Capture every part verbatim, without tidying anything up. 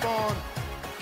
keep on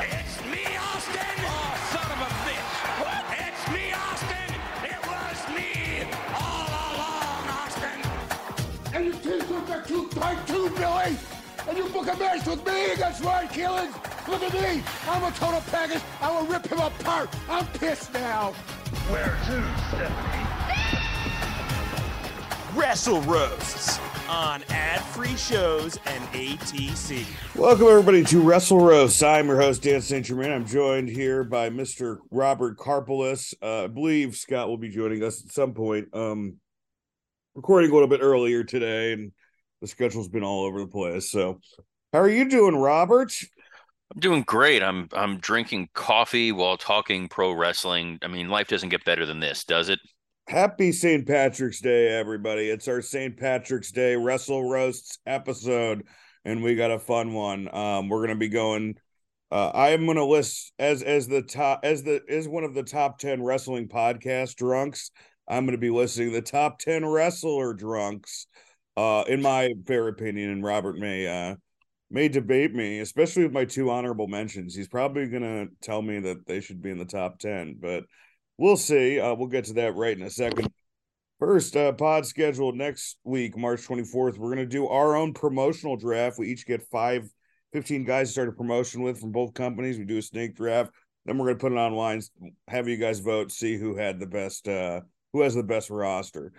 It's me, Austin! Oh, son of a bitch! What? It's me, Austin! It was me all along, Austin! And your t-shirts are too tight too, Billy! And you book a match with me, that's right, Keelan! Look at me! I'm a total package! I will rip him apart! I'm pissed now! Where to, Stephanie? Wrestle Roasts on ad-free shows and A T C. Welcome, everybody, to Wrestle Roasts. I'm your host, Dan Saint Germain. I'm joined here by Mister Robert Karpolis. Uh, I believe Scott will be joining us at some point. Um, recording a little bit earlier today, and the schedule's been all over the place. So how are you doing, Robert? I'm doing great. I'm I'm drinking coffee while talking pro wrestling. I mean, life doesn't get better than this, does it? Happy Saint Patrick's Day, everybody. It's our Saint Patrick's Day Wrestle Roasts episode, and we got a fun one. Um, we're going to be going uh, – I'm going to list as as the top – as the as one of the top ten wrestling podcast drunks, I'm going to be listing the top ten wrestler drunks. Uh, in my fair opinion, and Robert may uh, may debate me, especially with my two honorable mentions. He's probably going to tell me that they should be in the top ten, but we'll see. Uh, we'll get to that right in a second. First, uh, pod scheduled next week, March twenty-fourth. We're going to do our own promotional draft. We each get five, fifteen guys to start a promotion with from both companies. We do a snake draft. Then we're going to put it online, have you guys vote, see who had the best, uh, who has the best roster.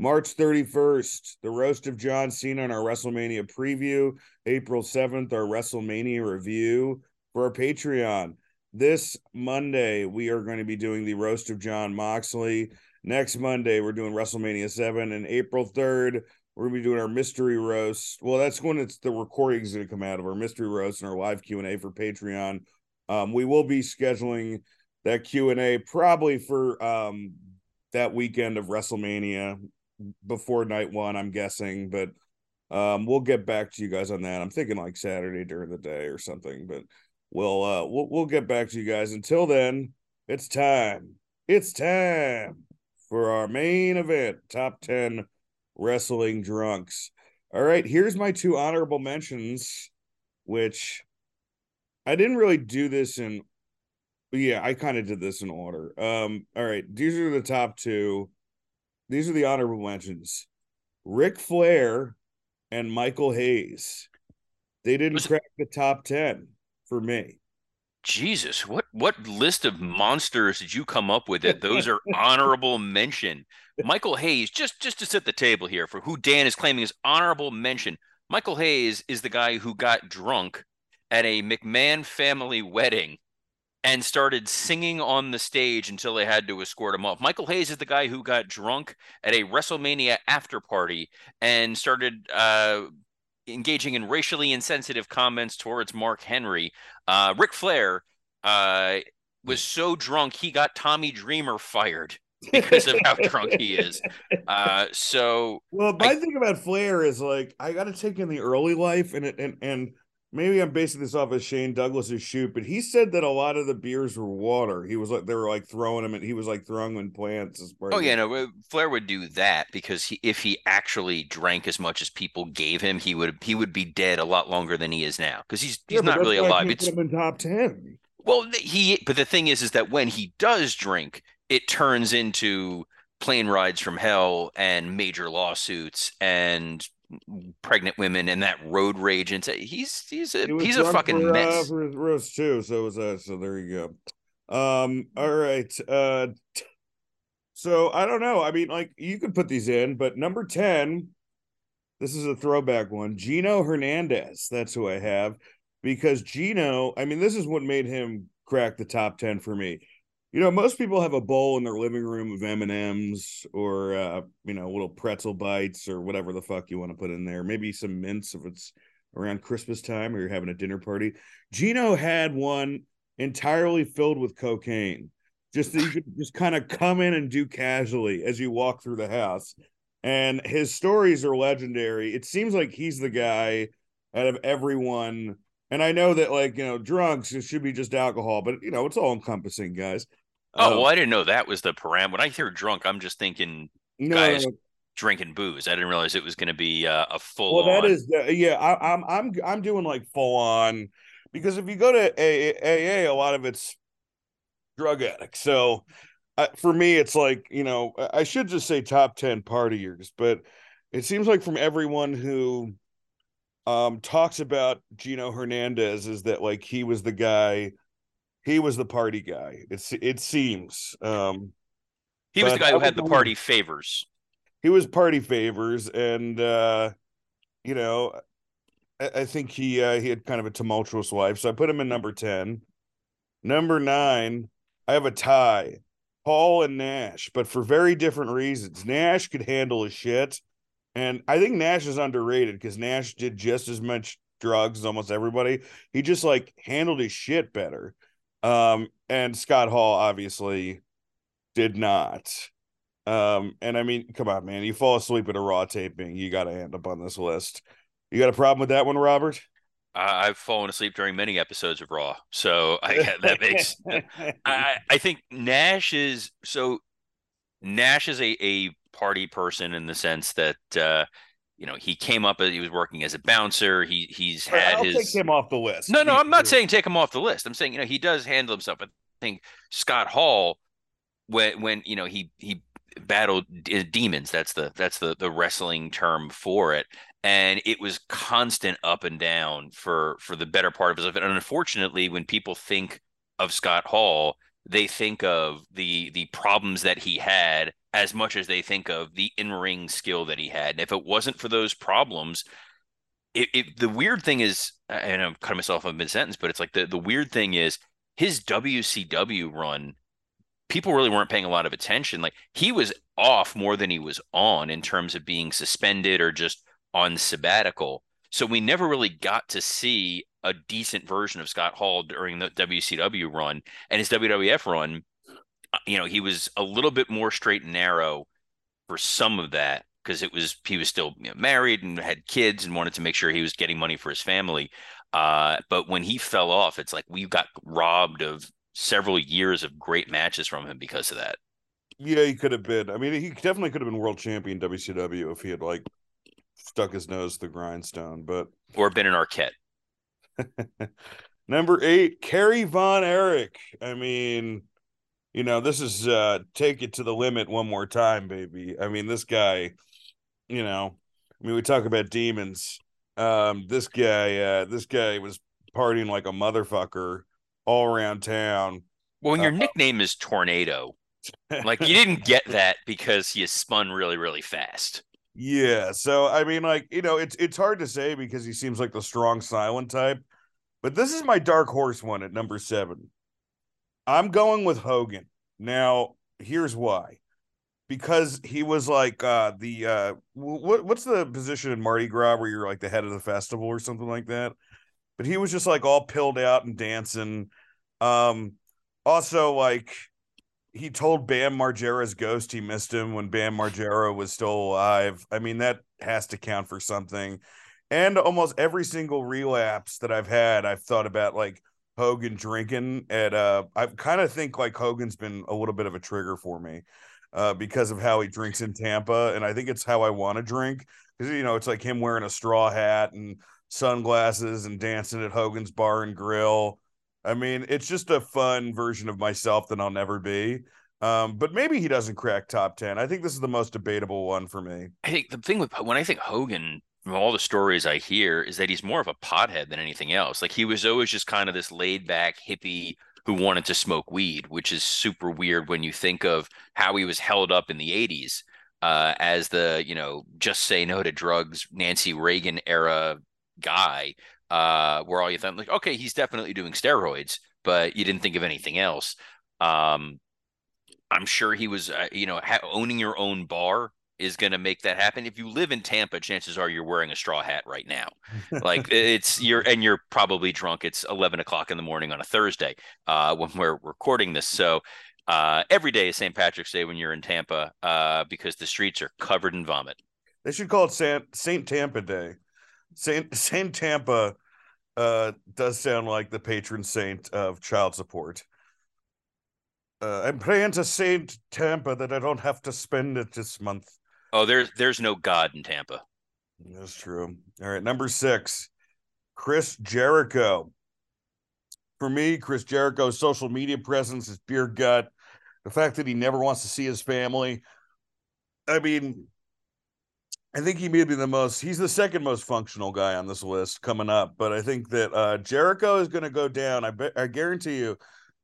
March thirty-first, the roast of John Cena on our WrestleMania preview. April seventh, our WrestleMania review for our Patreon. This Monday, we are going to be doing the roast of John Moxley. Next Monday, we're doing WrestleMania seven. And April third, we're going to be doing our mystery roast. Well, that's when it's the recording's going to come out of our mystery roast and our live Q and A for Patreon. Um, we will be scheduling that Q and A probably for um, that weekend of WrestleMania. Before night one, I'm guessing, but um we'll get back to you guys on that. I'm thinking like Saturday during the day or something, but we'll uh we'll, we'll get back to you guys. Until then, it's time it's time for our main event, top ten wrestling drunks. All right, here's my two honorable mentions, which I didn't really do this in yeah I kind of did this in order. Um all right, these are the top two. These are the honorable mentions. Ric Flair and Michael Hayes. They didn't Was crack the top ten for me. Jesus, what what list of monsters did you come up with that those are honorable mention? Michael Hayes, just, just to set the table here for who Dan is claiming is honorable mention. Michael Hayes is the guy who got drunk at a McMahon family wedding and started singing on the stage until they had to escort him off. Michael Hayes is the guy who got drunk at a WrestleMania after party and started uh, engaging in racially insensitive comments towards Mark Henry. Uh, Ric Flair uh, was so drunk he got Tommy Dreamer fired because of how drunk he is. Uh, so, well, my I, thing about Flair is like I got to take in the early life and and and. Maybe I'm basing this off of Shane Douglas's shoot, but he said that a lot of the beers were water. He was like, they were like throwing them, and he was like throwing them in plants. As part oh, of yeah, no, Flair would do that because he, if he actually drank as much as people gave him, he would he would be dead a lot longer than he is now because he's, he's yeah, not really alive. It's him in top ten. Well, he but the thing is, is that when he does drink, it turns into plane rides from hell and major lawsuits and pregnant women and that road rage, and say he's he's a he's a fucking for, mess. Uh, for his roast too, so was that. So there you go. Um, all right. Uh, so I don't know. I mean, like you could put these in, but number ten. This is a throwback one, Gino Hernandez. That's who I have because Gino. I mean, this is what made him crack the top ten for me. You know, most people have a bowl in their living room of M and M's or, uh, you know, little pretzel bites or whatever the fuck you want to put in there. Maybe some mints if it's around Christmas time or you're having a dinner party. Gino had one entirely filled with cocaine, just that you could just kind of come in and do casually as you walk through the house. and his stories are legendary. It seems like he's the guy out of everyone. And I know that, like, you know, drugs should be just alcohol, but, you know, it's all encompassing, guys. Oh, um, well, I didn't know that was the param. When I hear drunk, I'm just thinking no, guys no, no. drinking booze. I didn't realize it was going to be uh, a full. Well, on. that is, uh, yeah, I, I'm, I'm, I'm doing like full on, because if you go to A A, a lot of it's drug addicts. So uh, for me, it's like, you know, I should just say top ten partiers, but it seems like from everyone who um, talks about Gino Hernandez is that, like, he was the guy. He was the party guy. It's it seems um, he was the guy who had the party favors. He was party favors, and uh, you know, I, I think he uh, he had kind of a tumultuous life. So I put him in number ten. Number nine, I have a tie, Paul and Nash, but for very different reasons. Nash could handle his shit, and I think Nash is underrated because Nash did just as much drugs as almost everybody. He just, like, handled his shit better. Um, and Scott Hall obviously did not. Um, and I mean, come on, man, you fall asleep at a Raw taping, you got to end up on this list. You got a problem with that one, Robert? Uh, I've fallen asleep during many episodes of Raw, so I that makes. I I think Nash is so. Nash is a a party person in the sense that uh, you know, he came up as he was working as a bouncer. He he's had I'll his. I'll take him off the list. No, no, I'm not saying take him off the list. I'm saying, you know, he does handle himself. I think Scott Hall, when when you know he he battled demons. That's the that's the the wrestling term for it. And it was constant up and down for for the better part of his life. And unfortunately, when people think of Scott Hall, they think of the the problems that he had as much as they think of the in-ring skill that he had. And if it wasn't for those problems, it, it the weird thing is, and I'm cutting myself off mid-sentence, but it's like the, the weird thing is his W C W run, people really weren't paying a lot of attention. Like, he was off more than he was on in terms of being suspended or just on sabbatical. So we never really got to see a decent version of Scott Hall during the W C W run. And his W W F run, you know, he was a little bit more straight and narrow for some of that, because it was he was still you know, married and had kids and wanted to make sure he was getting money for his family. Uh, but when he fell off, it's like we got robbed of several years of great matches from him because of that. Yeah, he could have been. I mean, he definitely could have been world champion W C W if he had, like, stuck his nose to the grindstone, but or been an Arquette. Number eight, Kerry Von Erich. I mean, you know, this is uh take it to the limit one more time, baby. I mean, this guy, you know, I mean, we talk about demons. Um, this guy, uh, this guy was partying like a motherfucker all around town. Well, when your uh, nickname is Tornado, like, you didn't get that because you spun really, really fast. Yeah, so I mean, like, you know, it's it's hard to say because he seems like the strong silent type, but this is my dark horse one at number seven. I'm going with Hogan. Now, here's why: because he was like uh, the uh, what what's the position in Mardi Gras where you're like the head of the festival or something like that? But he was just like all pilled out and dancing. Um, also, like, he told Bam Margera's ghost he missed him when Bam Margera was still alive. I mean, that has to count for something. And almost every single relapse that I've had, I've thought about, like, Hogan drinking at, uh, I kind of think, like, Hogan's been a little bit of a trigger for me uh, because of how he drinks in Tampa. And I think it's how I want to drink. Because, you know, it's like him wearing a straw hat and sunglasses and dancing at Hogan's Bar and Grill. I mean, it's just a fun version of myself that I'll never be. Um, but maybe he doesn't crack top ten. I think this is the most debatable one for me. I think the thing with when I think Hogan, from all the stories I hear, is that he's more of a pothead than anything else. Like, he was always just kind of this laid back hippie who wanted to smoke weed, which is super weird when you think of how he was held up in the eighties uh, as the, you know, just say no to drugs, Nancy Reagan era guy. Uh, where all you thought, like, okay, he's definitely doing steroids, but you didn't think of anything else. Um, I'm sure he was, uh, you know, ha- owning your own bar is going to make that happen. If you live in Tampa, chances are you're wearing a straw hat right now. Like, it's you're and you're probably drunk. It's eleven o'clock in the morning on a Thursday uh, when we're recording this. So Uh, every day is Saint Patrick's Day when you're in Tampa, uh, because the streets are covered in vomit. They should call it Saint Tampa Day. Saint Saint Tampa uh, does sound like the patron saint of child support. Uh, I'm praying to Saint Tampa that I don't have to spend it this month. Oh, there's there's no God in Tampa. That's true. All right, number six, Chris Jericho. For me, Chris Jericho's social media presence, his beer gut, the fact that he never wants to see his family. I mean, I think he may be the most, he's the second most functional guy on this list coming up, but I think that uh, Jericho is going to go down. I be, I guarantee you,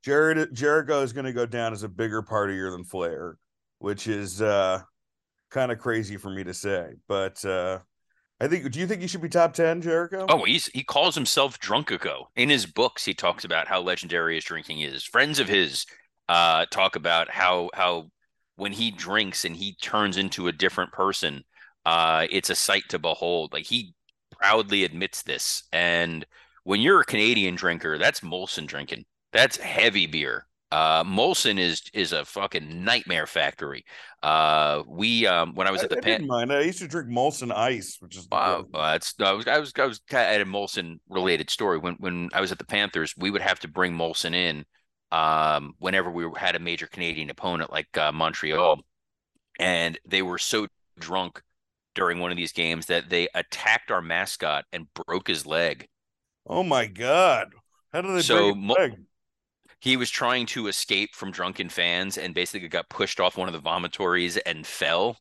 Jared, Jericho is going to go down as a bigger partier than Flair, which is uh, kind of crazy for me to say. But uh, I think, do you think he should be top ten, Jericho? Oh, he's, he calls himself Drunkico. In his books, he talks about how legendary his drinking is. Friends of his uh, talk about how how when he drinks and he turns into a different person, uh, it's a sight to behold. Like, he proudly admits this. And when you're a Canadian drinker, that's Molson drinking. That's heavy beer. Uh, Molson is is a fucking nightmare factory. Uh, we um, when I was at the I, I pen, didn't mind. I used to drink Molson Ice, which is uh, uh, that's I was I was I was at a Molson related story. When when I was at the Panthers, we would have to bring Molson in um, whenever we had a major Canadian opponent like uh, Montreal, and they were so drunk during one of these games that they attacked our mascot and broke his leg. Oh my God! How did they so break his Mo- leg? He was trying to escape from drunken fans and basically got pushed off one of the vomitories and fell.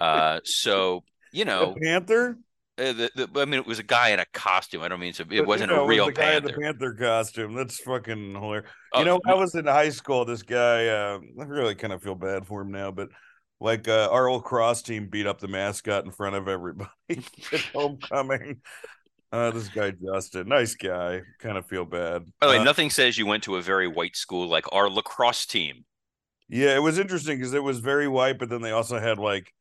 uh, so, you know, the Panther. Uh, the, the, I mean, it was a guy in a costume. I don't mean to, it wasn't you know, a real it was the Panther. Guy in the Panther costume. That's fucking hilarious. Oh, you know, I was in high school. This guy, uh, I really kind of feel bad for him now, but like uh, our old cross team beat up the mascot in front of everybody at homecoming. Uh, this guy, Justin, nice guy. Kind of feel bad. By the way, uh, nothing says you went to a very white school like our lacrosse team. Yeah, it was interesting because it was very white, but then they also had like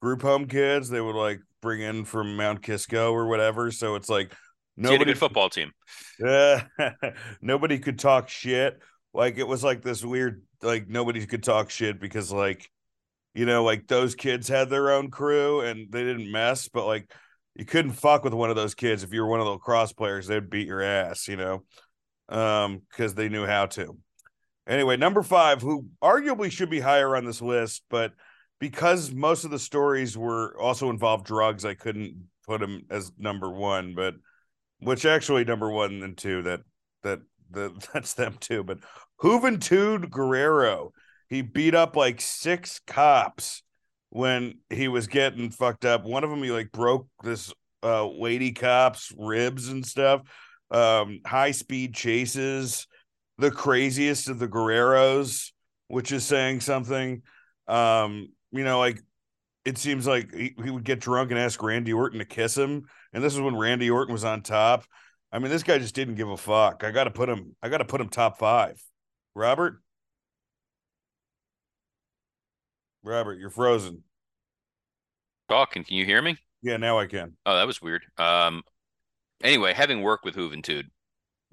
group home kids they would like bring in from Mount Kisco or whatever. So it's like nobody. It's a good football team. Uh, nobody could talk shit. Like it was like this weird, like nobody could talk shit because like, you know, like those kids had their own crew and they didn't mess, but like. You couldn't fuck with one of those kids. If you were one of the lacrosse players, they'd beat your ass, you know, um, because they knew how to. Anyway, number five, who arguably should be higher on this list, but because most of the stories were also involved drugs, I couldn't put him as number one. But which actually number one and two that that the that's them too. But Juventud Guerrero, he beat up like six cops. When he was getting fucked up, one of them, he like broke this uh, lady cop's ribs and stuff. Um, high speed chases, the craziest of the Guerreros, which is saying something. Um, you know, like it seems like he, he would get drunk and ask Randy Orton to kiss him. And this is when Randy Orton was on top. I mean, this guy just didn't give a fuck. I got to put him, I got to put him top five. Robert? Robert, you're frozen. Talking, can you hear me? Yeah, now I can. Oh, that was weird. Um, anyway, having worked with Juventud,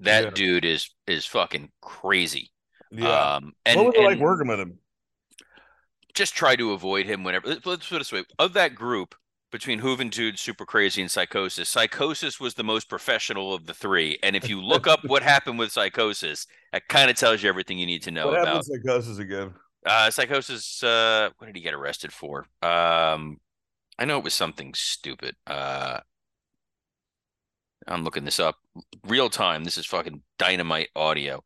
that yeah. dude is is fucking crazy. Yeah. Um, and, what was it and like working with him? Just try to avoid him whenever. Let's put it this way: of that group between Juventud, Super Crazy, and Psychosis, Psychosis was the most professional of the three. And if you look up what happened with Psychosis, that kind of tells you everything you need to know what about happened to Psychosis again. Uh, Psychosis, uh, what did he get arrested for? Um, I know it was something stupid. Uh, I'm looking this up real time. This is fucking dynamite audio.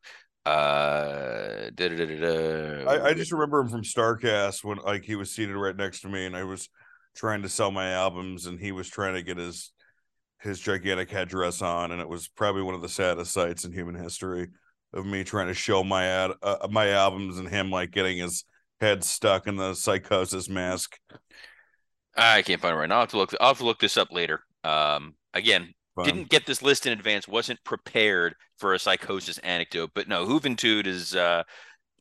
Uh, I, I just remember him from Starcast when like he was seated right next to me and I was trying to sell my albums and he was trying to get his, his gigantic headdress on. And it was probably one of the saddest sights in human history. Of me trying to show my ad, uh, my albums and him like getting his head stuck in the Psychosis mask. I can't find it right now. I'll have to look. I'll have to look this up later. Um, again, Fun. Didn't get this list in advance. Wasn't prepared for a Psychosis anecdote. But no, Juventud is uh,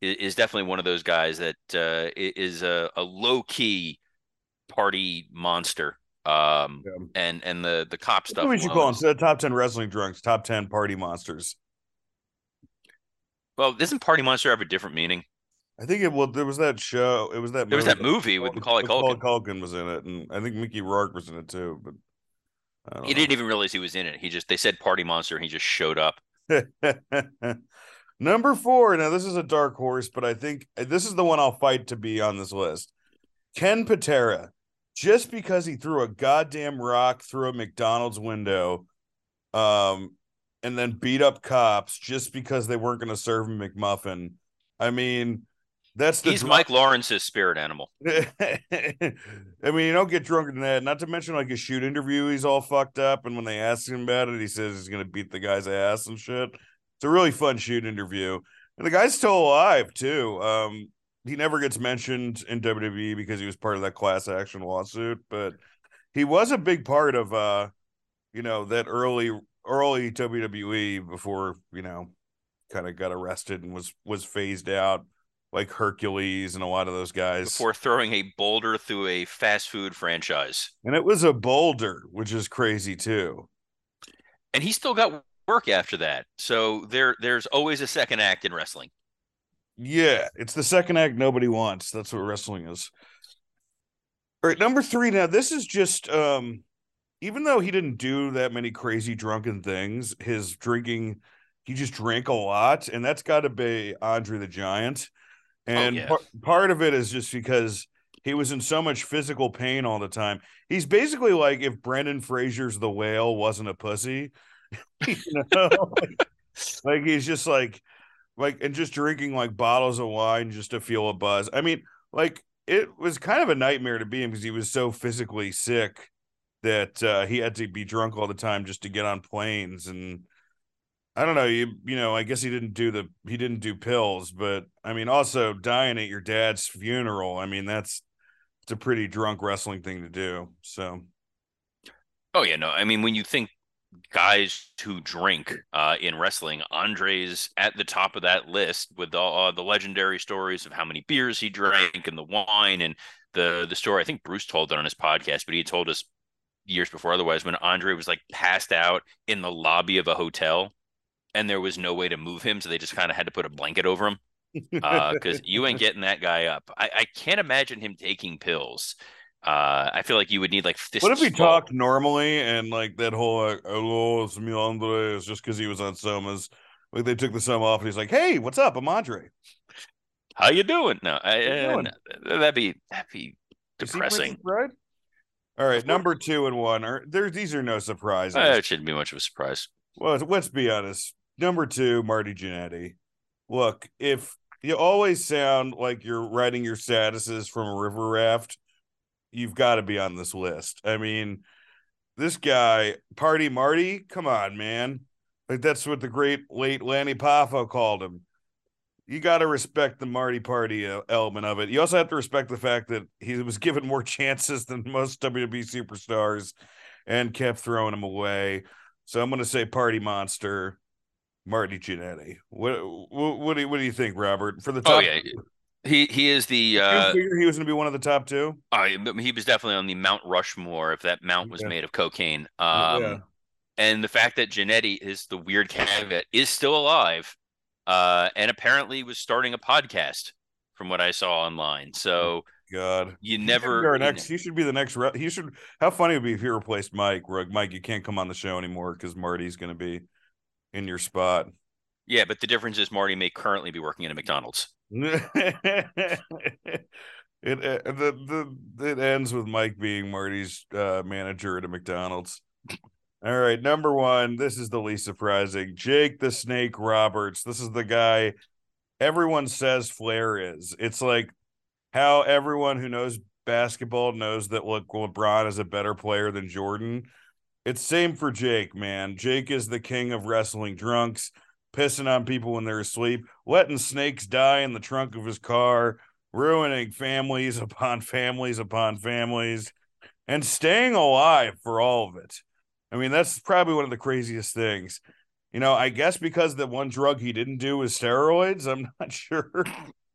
is definitely one of those guys that uh, is a, a low key party monster. Um, yeah. and and the the cop stuff. What would you call them? So top ten wrestling drunks. Top ten party monsters. Well, isn't Party Monster have a different meaning? I think it well there was that show. It was that. There movie was that movie with Macaulay Culkin. Macaulay Culkin was in it, and I think Mickey Rourke was in it too. But I don't he know. Didn't even realize he was in it. He just they said Party Monster, and he just showed up. Number four. Now this is a dark horse, but I think this is the one I'll fight to be on this list. Ken Patera, just because he threw a goddamn rock through a McDonald's window, um, and then beat up cops just because they weren't going to serve him McMuffin. I mean. That's the He's drunk. Mike Lawrence's spirit animal. I mean, you don't get drunker than that. Not to mention, like, a shoot interview, he's all fucked up. And when they ask him about it, he says he's going to beat the guy's ass and shit. It's a really fun shoot interview. And the guy's still alive, too. Um, he never gets mentioned in W W E because he was part of that class action lawsuit. But he was a big part of, uh, you know, that early, early W W E before, you know, kind of got arrested and was was phased out. Like Hercules and a lot of those guys. Before throwing a boulder through a fast food franchise. And it was a boulder, which is crazy too. And he still got work after that. So there, there's always a second act in wrestling. Yeah, it's the second act nobody wants. That's what wrestling is. All right, number three. Now, this is just, um, even though he didn't do that many crazy drunken things, his drinking, he just drank a lot. And that's got to be Andre the Giant. And oh, yeah. par- part of it is just because he was in so much physical pain all the time. He's basically like if Brendan Fraser's The Whale wasn't a pussy, you know, like, like he's just like, like, and just drinking like bottles of wine just to feel a buzz. I mean, like it was kind of a nightmare to be him because he was so physically sick that uh, he had to be drunk all the time just to get on planes and. I don't know, you you know, I guess he didn't do the he didn't do pills, but I mean also dying at your dad's funeral. I mean, that's it's a pretty drunk wrestling thing to do. So oh yeah, no. I mean, when you think guys who drink uh in wrestling, Andre's at the top of that list with all uh, the legendary stories of how many beers he drank and the wine and the the story. I think Bruce told it on his podcast, but he told us years before otherwise when Andre was like passed out in the lobby of a hotel. And there was no way to move him, so they just kind of had to put a blanket over him because uh, you ain't getting that guy up. I, I can't imagine him taking pills. Uh, I feel like you would need like. Fist what if he talked normally and like that whole like, "Hello, it's me, Andre," is just because he was on somas. Like they took the sum off, and he's like, "Hey, what's up? I'm Andre. How you doing?" No, I, you uh, doing? No that'd be that'd be depressing, right? All right, number two and one are there. These are no surprises. Uh, it shouldn't be much of a surprise. Well, let's be honest. Number two, Marty Jannetty. Look, if you always sound like you're writing your statuses from a river raft, you've got to be on this list. I mean, this guy, Party Marty, come on, man. Like, that's what the great late Lanny Poffo called him. You got to respect the Marty Party element of it. You also have to respect the fact that he was given more chances than most W W E superstars and kept throwing him away. So I'm going to say Party Monster. Marty Jannetty. What, what what do you what do you think, Robert? For the top, oh yeah, he he is the. Uh, you figure he was going to be one of the top two. I he was definitely on the Mount Rushmore if that mount was yeah. made of cocaine. Um, yeah. And the fact that Jannetty is the weird caveat is still alive, uh, and apparently was starting a podcast from what I saw online. So God, you never. Our next, you know. He should be the next. Re- he should. How funny it would be if he replaced Mike. Where, Mike, you can't come on the show anymore because Marty's going to be. In your spot. Yeah, but the difference is Marty may currently be working at a McDonald's. it the, the it ends with Mike being Marty's uh, manager at a McDonald's. All right, number one. This is the least surprising. Jake the Snake Roberts. This is the guy everyone says Flair is. It's like how everyone who knows basketball knows that Le- LeBron is a better player than Jordan. It's same for Jake, man. Jake is the king of wrestling drunks, pissing on people when they're asleep, letting snakes die in the trunk of his car, ruining families upon families upon families, and staying alive for all of it. I mean, that's probably one of the craziest things. You know, I guess because the one drug he didn't do was steroids. I'm not sure.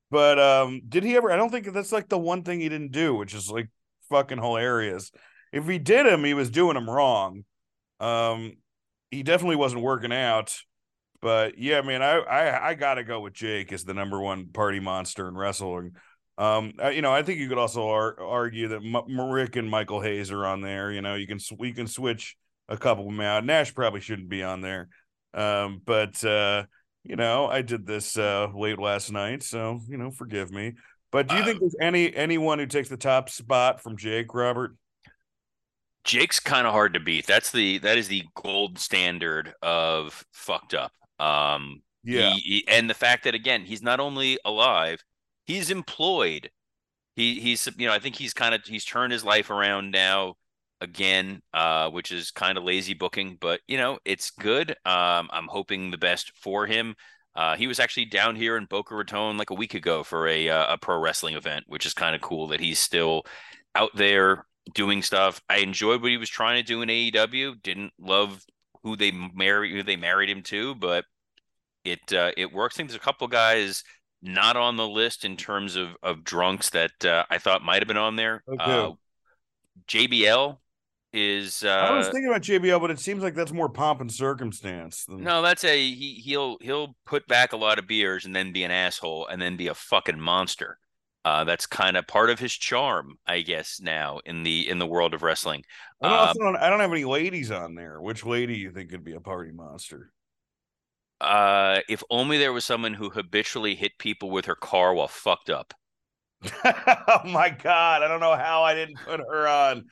But um, did he ever? I don't think that's like the one thing he didn't do, which is like fucking hilarious. If he did him, he was doing him wrong. Um, he definitely wasn't working out, But yeah, man, I I, I got to go with Jake as the number one party monster in wrestling. Um, you know, I think you could also ar- argue that M- Rick and Michael Hayes are on there. You know, you can we can switch a couple of them out. Nash probably shouldn't be on there. Um, but uh, you know, I did this uh, late last night, so you know, forgive me. But do you um, think there's any anyone who takes the top spot from Jake, Robert? Jake's kind of hard to beat. That's the that is the gold standard of fucked up. Um, yeah, he, he, and the fact that again, he's not only alive, he's employed. He he's you know I think he's kind of he's turned his life around now again, uh, which is kind of lazy booking, but you know it's good. Um, I'm hoping the best for him. Uh, he was actually down here in Boca Raton like a week ago for a uh, a pro wrestling event, which is kind of cool that he's still out there doing stuff. I enjoyed what he was trying to do in A E W. Didn't love who they married who they married him to, but it uh, it works. I think there's a couple guys not on the list in terms of, of drunks that uh, I thought might have been on there. Okay. Uh, J B L is. Uh, I was thinking about J B L, but it seems like that's more pomp and circumstance. Than... No, that's a he, he'll he'll put back a lot of beers and then be an asshole and then be a fucking monster. Uh, that's kind of part of his charm, I guess, now in the in the world of wrestling. I don't, uh, also don't, I don't have any ladies on there. Which lady do you think could be a party monster? Uh, if only there was someone who habitually hit people with her car while fucked up. Oh my God. I don't know how I didn't put her on.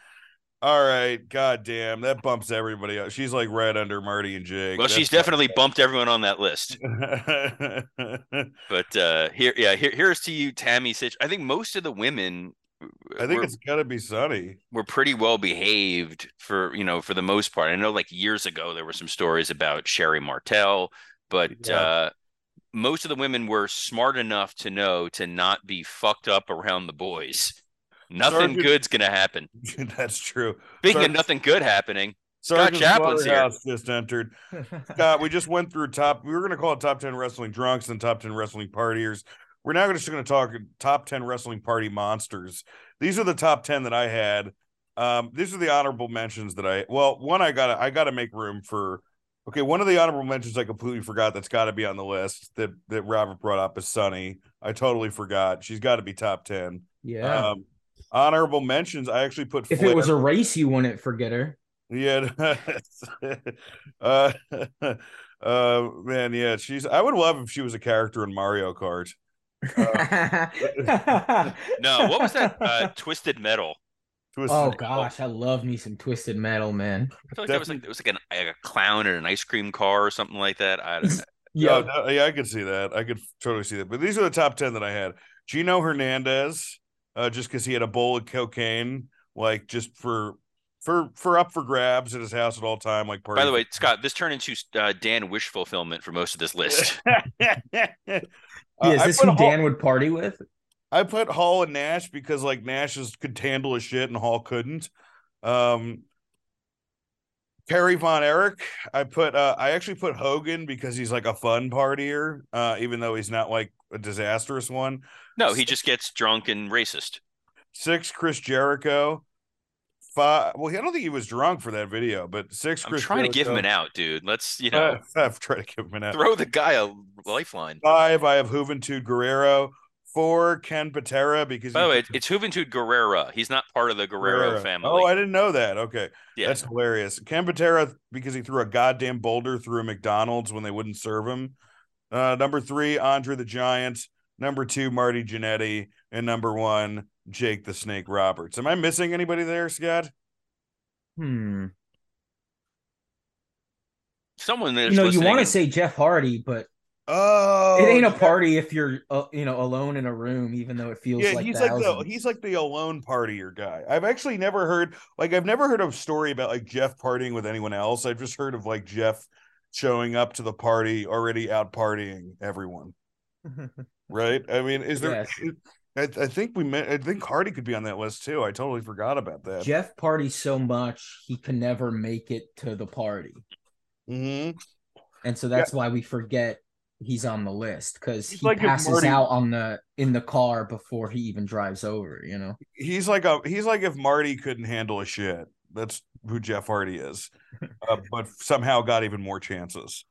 All right. God damn. That bumps everybody up. She's like right under Marty and Jake. Well, That's she's definitely bad. bumped everyone on that list. But, uh, here, yeah, here, here's to you, Tammy Sitch. I think most of the women, I think it's gotta be Sunny. We're pretty well behaved for, you know, for the most part. I know like years ago, there were some stories about Sherry Martel, but yeah. uh, most of the women were smart enough to know to not be fucked up around the boys. Nothing Sergeant, good's going to happen. That's true. Speaking Sergeant, of nothing good happening, Sergeant Scott Chaplin's here. Just entered. Scott, we just went through top. We were going to call it top ten wrestling drunks and top ten wrestling partiers. We're now just going to talk top ten wrestling party monsters. These are the top ten that I had. Um, these are the honorable mentions that I. Well, one I got. I got to make room for. Okay, one of the honorable mentions I completely forgot that's got to be on the list that, that Robert brought up is Sunny. I totally forgot. She's got to be top ten. Yeah. Um, honorable mentions, I actually put Flair. If it was a race, you wouldn't forget her. Yeah. uh, uh, man, yeah, she's. I would love if she was a character in Mario Kart. Uh, no, what was that? Uh, Twisted Metal. Twisted. Oh gosh, I love me some Twisted Metal, man. I feel like that was like it was like, an, like a clown in an ice cream car or something like that. I don't know. Yeah, no, no, yeah, I could see that. I could totally see that. But these are the top ten that I had. Gino Hernandez, uh, just because he had a bowl of cocaine, like just for for for up for grabs at his house at all time. Like party. By the way, Scott, this turned into uh, Dan wish fulfillment for most of this list. uh, yeah, is this who Dan whole- would party with? I put Hall and Nash because like Nash is, could handle his shit and Hall couldn't. Um, Terry Von Erich, I put uh, I actually put Hogan because he's like a fun partier, uh, even though he's not like a disastrous one. No, six, he just gets drunk and racist. Six, Chris Jericho. Five. Well, I don't think he was drunk for that video, but six. I'm Chris trying Jericho. to give him an out, dude. Let's you know. Uh, I've tried to give him an out. Throw the guy a lifeline. Five. I have Juventud Guerrero. For Ken Patera, because oh, he- it's Juventud Guerrero. He's not part of the Guerrero, Guerrero family. Oh, I didn't know that. Okay, yeah. That's hilarious. Ken Patera, because he threw a goddamn boulder through a McDonald's when they wouldn't serve him. Uh, number three, Andre the Giant. Number two, Marty Jannetty, and number one, Jake the Snake Roberts. Am I missing anybody there, Scott? Hmm. Someone that you know, you want to and- say Jeff Hardy, but. Oh, it ain't a party if you're uh, you know alone in a room, even though it feels yeah, like he's that. like the he's like the alone partier guy. I've actually never heard like I've never heard of a story about like Jeff partying with anyone else. I've just heard of like Jeff showing up to the party already out partying everyone. Right? I mean, is there? Yes. I, I think we met. I think Hardy could be on that list too. I totally forgot about that. Jeff parties so much he can never make it to the party, mm-hmm. and so that's yeah. why we forget. He's on the list because he like passes Marty, out on the in the car before he even drives over. You know, he's like a he's like if Marty couldn't handle a shit. That's who Jeff Hardy is, uh, but somehow got even more chances.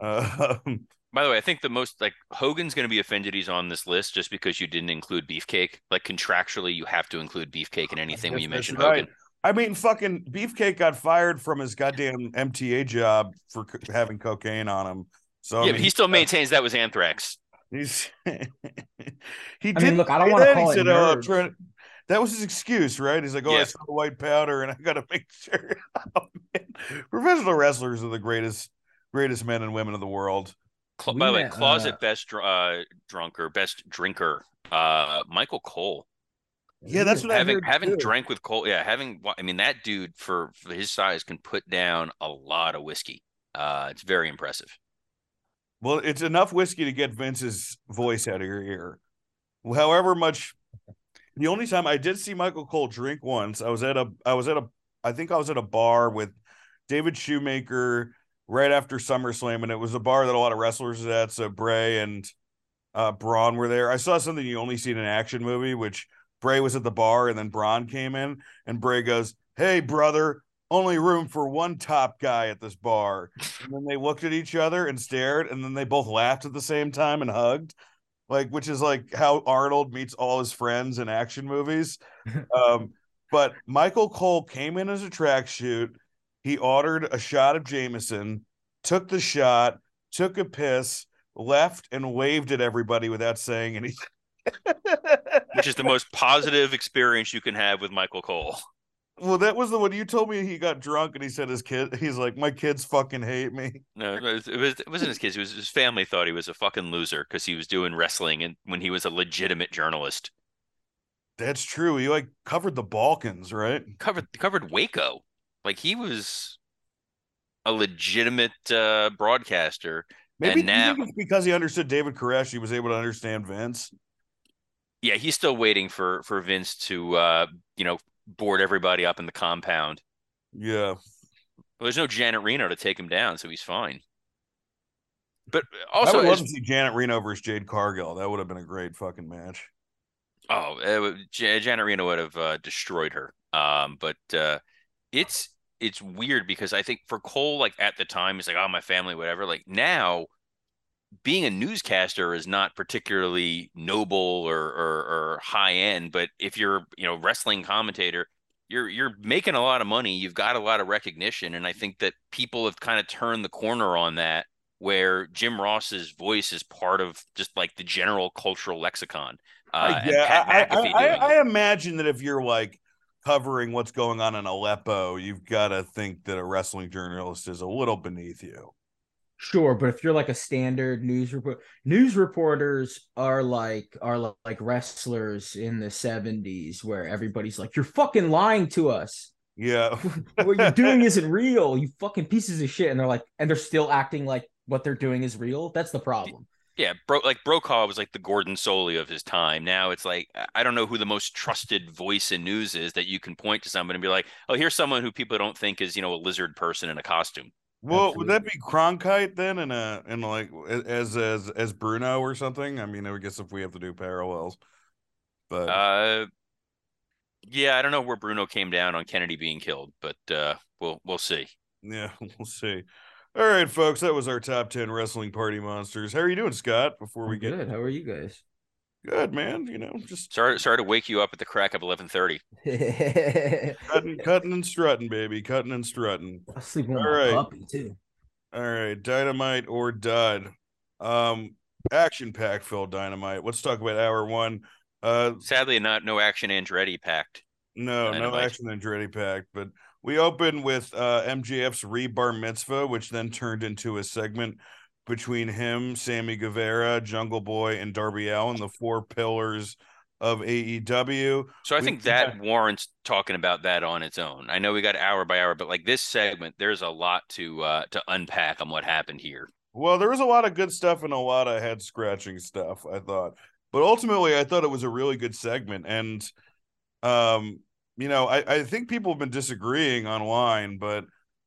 uh, um, By the way, I think the most, like, Hogan's going to be offended he's on this list just because you didn't include Beefcake. Like, contractually, you have to include Beefcake in anything when you mention right. Hogan. I mean, fucking Beefcake got fired from his goddamn M T A job for co having cocaine on him. So yeah, I mean, but he still uh, maintains that was anthrax. He's he did. I mean, look, I don't want to call it said, oh, to, that was his excuse, right? He's like, oh, yeah. I saw the white powder, and I got to make sure. Oh, professional wrestlers are the greatest, greatest men and women of the world. Cl we by the way, closet uh, best uh, drunker, best drinker, uh, Michael Cole. Yeah, that's what having, I having drank with Cole. Yeah, having I mean that dude for, for his size can put down a lot of whiskey. Uh, it's very impressive. Well, it's enough whiskey to get Vince's voice out of your ear. However much, the only time I did see Michael Cole drink once, I was at a I was at a I think I was at a bar with David Shoemaker right after SummerSlam, and it was a bar that a lot of wrestlers was at. So Bray and uh, Braun were there. I saw something you only see in an action movie, which. Bray was at the bar, and then Braun came in, and Bray goes, hey, brother, only room for one top guy at this bar. And then they looked at each other and stared, and then they both laughed at the same time and hugged, like, which is like how Arnold meets all his friends in action movies. Um, but Michael Cole came in as a tracksuit. He ordered a shot of Jameson, took the shot, took a piss, left, and waved at everybody without saying anything. Which is the most positive experience you can have with Michael Cole. Well, that was the one you told me he got drunk and he said his kid. He's like, my kids fucking hate me. No, it, was, it wasn't his kids. It was his family thought he was a fucking loser because he was doing wrestling and when he was a legitimate journalist. That's true. He like covered the Balkans, right? Covered covered Waco. Like he was a legitimate uh, broadcaster. Maybe and now it's because he understood David Koresh, he was able to understand Vince. Yeah, he's still waiting for for Vince to uh, you know, board everybody up in the compound. Yeah, well, there's no Janet Reno to take him down, so he's fine. But also, I would love to see Janet Reno versus Jade Cargill. That would have been a great fucking match. Oh, it would, J Janet Reno would have uh, destroyed her. Um, but uh, it's it's weird because I think for Cole, like at the time, it's like, oh, my family, whatever. Like now. Being a newscaster is not particularly noble or, or, or high end, but if you're, you know, wrestling commentator, you're you're making a lot of money. You've got a lot of recognition, and I think that people have kind of turned the corner on that, where Jim Ross's voice is part of just like the general cultural lexicon. Uh, yeah, I, I, I, I, I imagine that if you're like covering what's going on in Aleppo, you've got to think that a wrestling journalist is a little beneath you. Sure, but if you're like a standard news report, news reporters are like are like wrestlers in the seventies, where everybody's like, "You're fucking lying to us." Yeah, what you're doing isn't real. You fucking pieces of shit, and they're like, and they're still acting like what they're doing is real. That's the problem. Yeah, bro, like Brokaw was like the Gordon Solie of his time. Now it's like I don't know who the most trusted voice in news is that you can point to someone and be like, "Oh, here's someone who people don't think is, you know, a lizard person in a costume." Well, absolutely. Would that be Cronkite then, and a and like as as as Bruno or something? I mean, I guess if we have to do parallels, but uh, yeah, I don't know where Bruno came down on Kennedy being killed, but uh, we'll we'll see. Yeah, we'll see. All right, folks, that was our top ten wrestling party monsters. How are you doing, Scott? Before we I'm get good, how are you guys? Good, man. You know, just sorry, sorry to wake you up at the crack of eleven thirty. cutting, cutting and strutting, baby, cutting and strutting. I sleep on my puppy too. All right, Dynamite or Dud. Um, action packed, Phil Dynamite. Let's talk about hour one. Uh, sadly, not no action Andretti packed. No, Dynamite. no action Andretti packed. But we open with uh, M J F's re-bar mitzvah, which then turned into a segment between him, Sammy Guevara, Jungle Boy, and Darby Allin, the four pillars of A E W. So I we think that warrants talking about that on its own. I know we got hour by hour, but like this segment, there's a lot to uh, to unpack on what happened here. Well, there was a lot of good stuff and a lot of head-scratching stuff, I thought. But ultimately, I thought it was a really good segment. And, um, you know, I, I think people have been disagreeing online, but,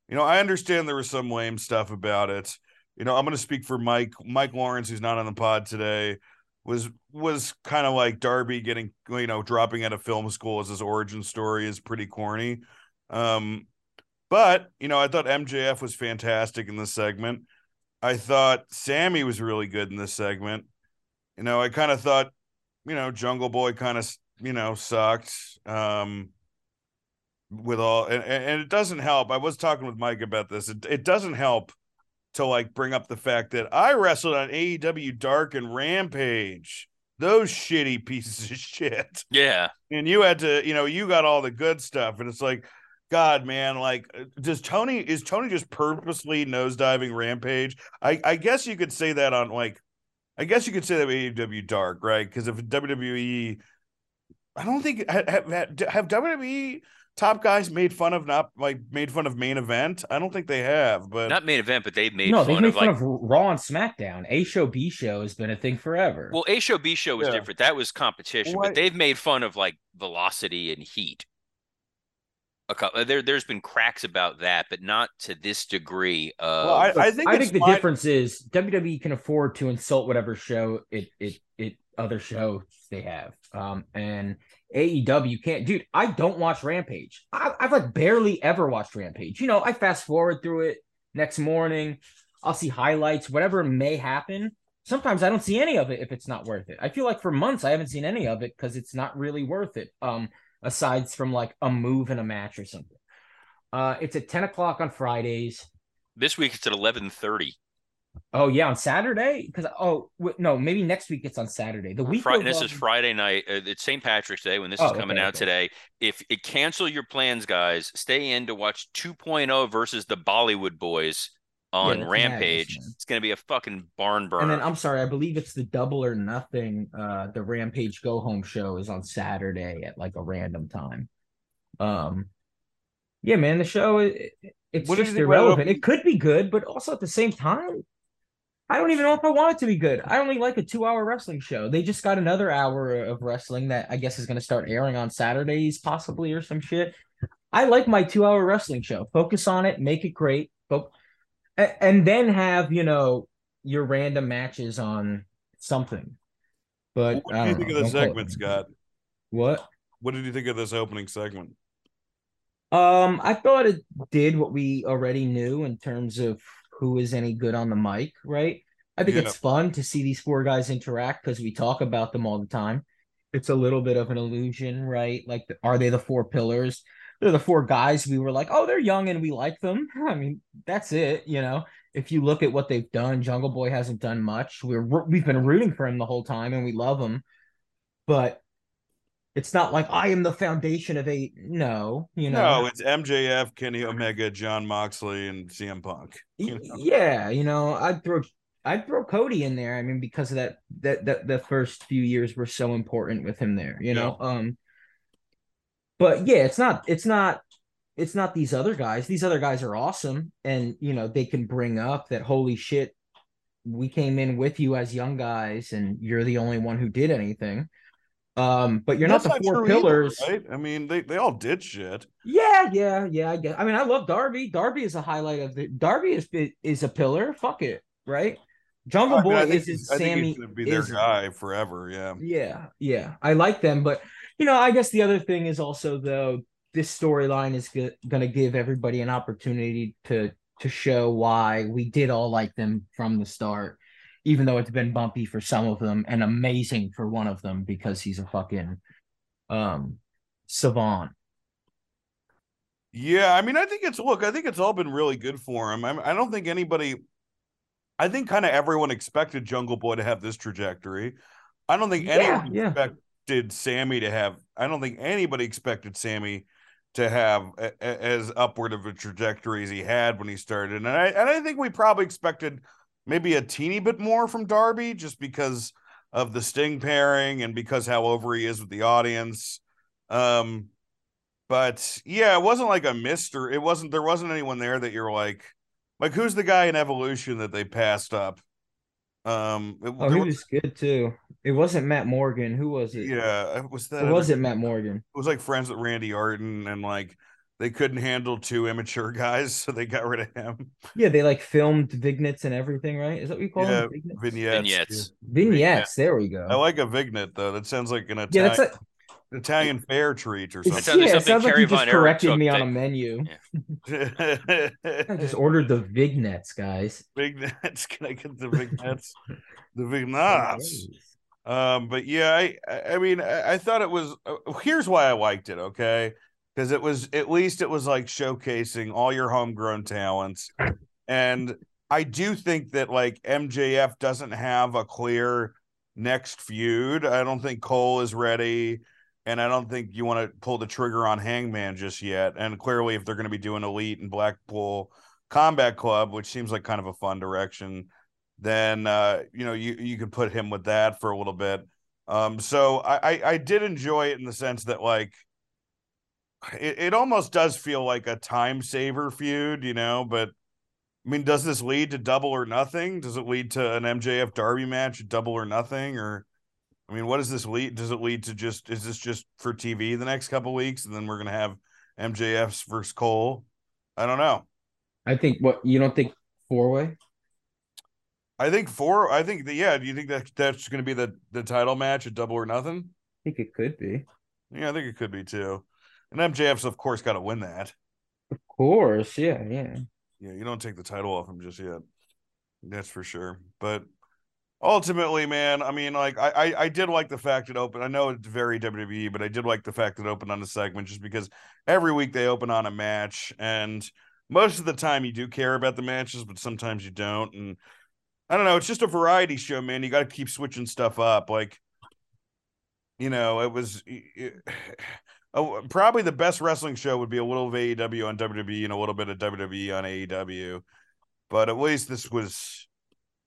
you know, I understand there was some lame stuff about it. You know, I'm going to speak for Mike. Mike Lawrence, who's not on the pod today, was was kind of like Darby getting, you know, dropping out of film school as his origin story is pretty corny. Um, but, you know, I thought M J F was fantastic in this segment. I thought Sammy was really good in this segment. You know, I kind of thought, you know, Jungle Boy kind of, you know, sucked. Um, with all, and, and it doesn't help. I was talking with Mike about this. It, it doesn't help to like bring up the fact that I wrestled on A E W Dark and Rampage. Those shitty pieces of shit. Yeah. And you had to, you know, you got all the good stuff. And it's like, God, man, like, does Tony, is Tony just purposely nosediving Rampage? I, I guess you could say that on, like, I guess you could say that with A E W Dark, right? Because if W W E, I don't think, have, have W W E top guys made fun of, not like made fun of main event? I don't think they have, but not main event, but they've made no, fun, they've made of, fun like... of Raw and SmackDown. A show, B show has been a thing forever. Well, A show, B show was yeah. different. That was competition, what? But they've made fun of like Velocity and Heat. A couple, there, there's been cracks about that, but not to this degree. Of... Well, I, I think, I think the my... difference is W W E can afford to insult whatever show it it it other show they have, um, and A E W can't. Dude, I don't watch Rampage. I, I've like barely ever watched Rampage. You know, I fast forward through it next morning. I'll see highlights, whatever may happen. Sometimes I don't see any of it if it's not worth it. I feel like for months I haven't seen any of it because it's not really worth it. Um, aside from like a move and a match or something. Uh, it's at ten o'clock on Fridays. This week it's at eleven thirty. Oh yeah, on Saturday? Because oh w- no, maybe next week it's on Saturday. The week Friday, this on... is Friday night. Uh, it's Saint Patrick's Day when this oh, is coming okay, out okay. today. If it cancel your plans, guys, stay in to watch two point oh versus the Bollywood Boys on yeah, Rampage. Happens, it's gonna be a fucking barn burner. And then I'm sorry, I believe it's the Double or Nothing. Uh, the Rampage Go Home show is on Saturday at like a random time. Um, yeah, man, the show it, it's what just irrelevant. It could be good, but also at the same time. I don't even know if I want it to be good. I only like a two-hour wrestling show. They just got another hour of wrestling that I guess is going to start airing on Saturdays possibly or some shit. I like my two-hour wrestling show. Focus on it. Make it great. Fo- and then have, you know, your random matches on something. But what did you think know, of the segment, Scott? What? What did you think of this opening segment? Um, I thought it did what we already knew in terms of who is any good on the mic, right? I think yeah. it's fun to see these four guys interact because we talk about them all the time. It's a little bit of an illusion, right? Like, are they the four pillars? They're the four guys we were like, oh, they're young and we like them. I mean, that's it, you know? If you look at what they've done, Jungle Boy hasn't done much. We're, we've been rooting for him the whole time and we love him. But it's not like I am the foundation of eight. No, you know. No, it's M J F, Kenny Omega, John Moxley, and C M Punk. You know? Yeah, you know, I'd throw, I'd throw Cody in there. I mean, because of that, that, that the first few years were so important with him there. You yeah. know, um. But yeah, it's not, it's not, it's not these other guys. These other guys are awesome, and you know they can bring up that holy shit, we came in with you as young guys, and you're the only one who did anything. Um, but you're not the four pillars, right? I mean, they, they all did shit. Yeah, yeah, yeah. I guess. I mean, I love Darby. Darby is a highlight of the. Darby is is a pillar. Fuck it, right? Jungle Boy is Sammy. He's gonna be their guy forever. Yeah. Yeah, yeah. I like them, but you know, I guess the other thing is also though this storyline is g- gonna give everybody an opportunity to to show why we did all like them from the start. Even though it's been bumpy for some of them and amazing for one of them because he's a fucking um, savant. Yeah, I mean, I think it's, look, I think it's all been really good for him. I, I don't think anybody, I think kind of everyone expected Jungle Boy to have this trajectory. I don't think anyone yeah, yeah. expected Sammy to have, I don't think anybody expected Sammy to have a, a, as upward of a trajectory as he had when he started. And I, and I think we probably expected maybe a teeny bit more from Darby just because of the Sting pairing and because how over he is with the audience. Um, but yeah, it wasn't like a mister. It wasn't, there wasn't anyone there that you're like, like, who's the guy in Evolution that they passed up? Um, it, oh, he was, was good too. It wasn't Matt Morgan. Who was it? Yeah. It was that. It wasn't Matt Morgan. It was like friends with Randy Orton and like, they couldn't handle two immature guys, so they got rid of him. Yeah, they like filmed vignettes and everything, right? Is that what you call yeah, them? Vignettes. Vignettes. vignettes. vignettes. There we go. I like a vignette though. That sounds like an Italian. Yeah, that's a, Italian fair treats or something. It's, yeah, something it sounds Carrie like you just corrected me on a menu. Yeah. I just ordered the vignettes, guys. Vignettes. Can I get the vignettes? The vignettes. Um, but yeah, I, I mean, I, I thought it was, uh, here's why I liked it. Okay. Cause it was, at least it was like showcasing all your homegrown talents. And I do think that like M J F doesn't have a clear next feud. I don't think Cole is ready. And I don't think you want to pull the trigger on Hangman just yet. And clearly if they're going to be doing Elite and Blackpool Combat Club, which seems like kind of a fun direction, then, uh, you know, you, you could put him with that for a little bit. Um, so I, I, I did enjoy it in the sense that, like, it, it almost does feel like a time saver feud, you know, but, I mean, does this lead to Double or Nothing? Does it lead to an M J F Darby match, Double or Nothing? Or, I mean, what does this lead? Does it lead to just, is this just for T V the next couple weeks? And then we're going to have M J F's versus Cole? I don't know. I think, what, you don't think four-way? I think four. I think that, yeah. Do you think that that's going to be the, the title match at Double or Nothing? I think it could be. Yeah, I think it could be too. And M J F's, of course, got to win that. Of course, yeah, yeah. Yeah, you don't take the title off him just yet. That's for sure. But ultimately, man, I mean, like I, I, I did like the fact it opened. I know it's very W W E, but I did like the fact it opened on a segment just because every week they open on a match, and most of the time you do care about the matches, but sometimes you don't, and. I don't know. It's just a variety show, man. You got to keep switching stuff up. Like, you know, it was it, oh, probably the best wrestling show would be a little of A E W on W W E and a little bit of W W E on A E W. But at least this was,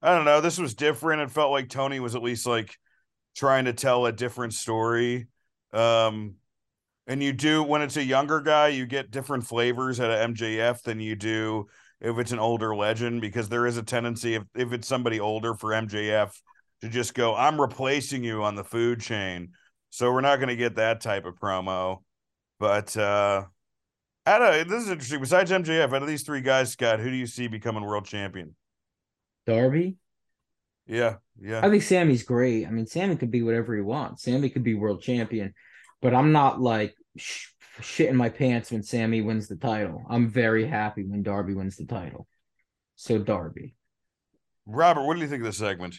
I don't know, this was different. It felt like Tony was at least like trying to tell a different story. Um, and you do, when it's a younger guy, you get different flavors out of M J F than you do if it's an older legend, because there is a tendency if, if it's somebody older for M J F to just go, I'm replacing you on the food chain. So we're not going to get that type of promo, but uh, I don't this is interesting. Besides M J F, out of these three guys, Scott, who do you see becoming world champion? Darby. Yeah. Yeah. I think Sammy's great. I mean, Sammy could be whatever he wants. Sammy could be world champion, but I'm not like sh- shit in my pants when Sammy wins the title. I'm very happy when Darby wins the title. So Darby. Robert, what do you think of this segment?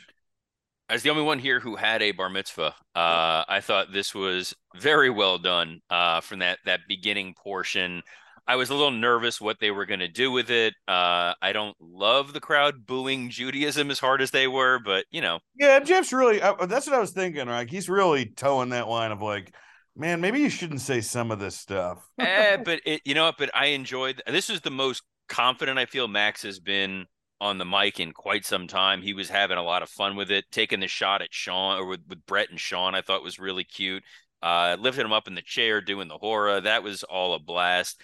As the only one here who had a bar mitzvah, uh, I thought this was very well done uh, from that, that beginning portion. I was a little nervous what they were going to do with it. Uh, I don't love the crowd booing Judaism as hard as they were, but, you know. Yeah, Jeff's really uh, – that's what I was thinking, right? He's really toeing that line of, like, man, maybe you shouldn't say some of this stuff. eh, but it, you know what? But I enjoyed. This is the most confident I feel Max has been on the mic in quite some time. He was having a lot of fun with it, taking the shot at Sean or with, with Brett and Sean. I thought was really cute. Uh, lifting him up in the chair, doing the horror. That was all a blast.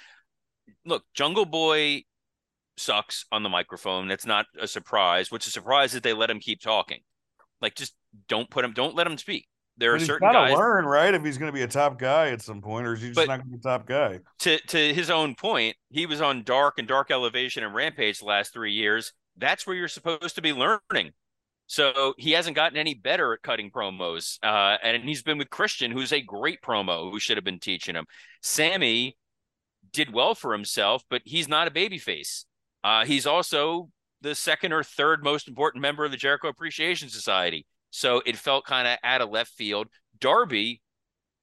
Look, Jungle Boy sucks on the microphone. That's not a surprise. What's a surprise is they let him keep talking. Like, just don't put him. Don't let him speak. There but are certain guys. He's got to learn, right? If he's going to be a top guy at some point, or is he just but not going to be a top guy? To to his own point, he was on Dark and Dark Elevation and Rampage the last three years. That's where you're supposed to be learning. So he hasn't gotten any better at cutting promos. Uh, and he's been with Christian, who's a great promo, who should have been teaching him. Sammy did well for himself, but he's not a babyface. Uh, he's also the second or third most important member of the Jericho Appreciation Society. So it felt kind of out of left field. Darby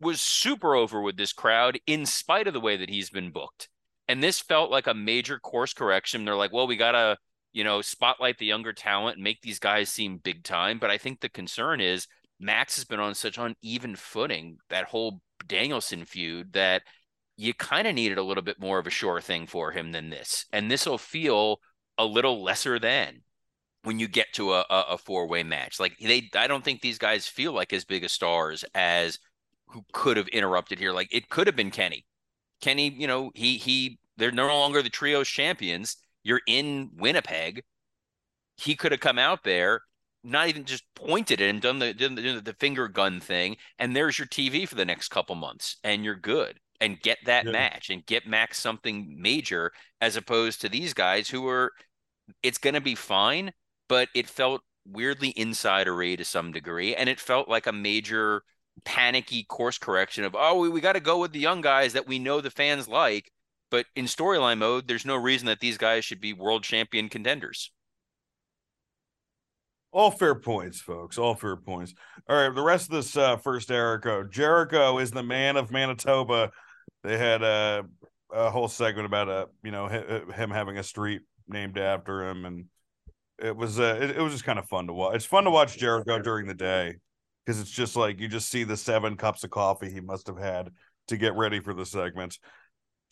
was super over with this crowd in spite of the way that he's been booked. And this felt like a major course correction. They're like, well, we got to, you know, spotlight the younger talent and make these guys seem big time. But I think the concern is Max has been on such uneven footing, that whole Danielson feud, that you kind of needed a little bit more of a sure thing for him than this. And this will feel a little lesser than when you get to a, a four-way match. Like, they, I don't think these guys feel like as big a stars as who could have interrupted here. Like, it could have been Kenny. Kenny, you know, he, he, they're no longer the trios champions. You're in Winnipeg. He could have come out there, not even just pointed at him, done the, done the, the finger gun thing. And there's your T V for the next couple months and you're good, and get that yeah. match and get Max something major, as opposed to these guys who are, it's going to be fine. But it felt weirdly insidery to some degree, and it felt like a major panicky course correction of, oh, we, we got to go with the young guys that we know the fans like. But in storyline mode, there's no reason that these guys should be world champion contenders. All fair points, folks. All fair points. All right, the rest of this uh, first Jericho. Jericho is the man of Manitoba. They had a, a whole segment about a you know him having a street named after him, and it was uh, it, it was just kind of fun to watch. It's fun to watch Jericho during the day because it's just like you just see the seven cups of coffee he must have had to get ready for the segment.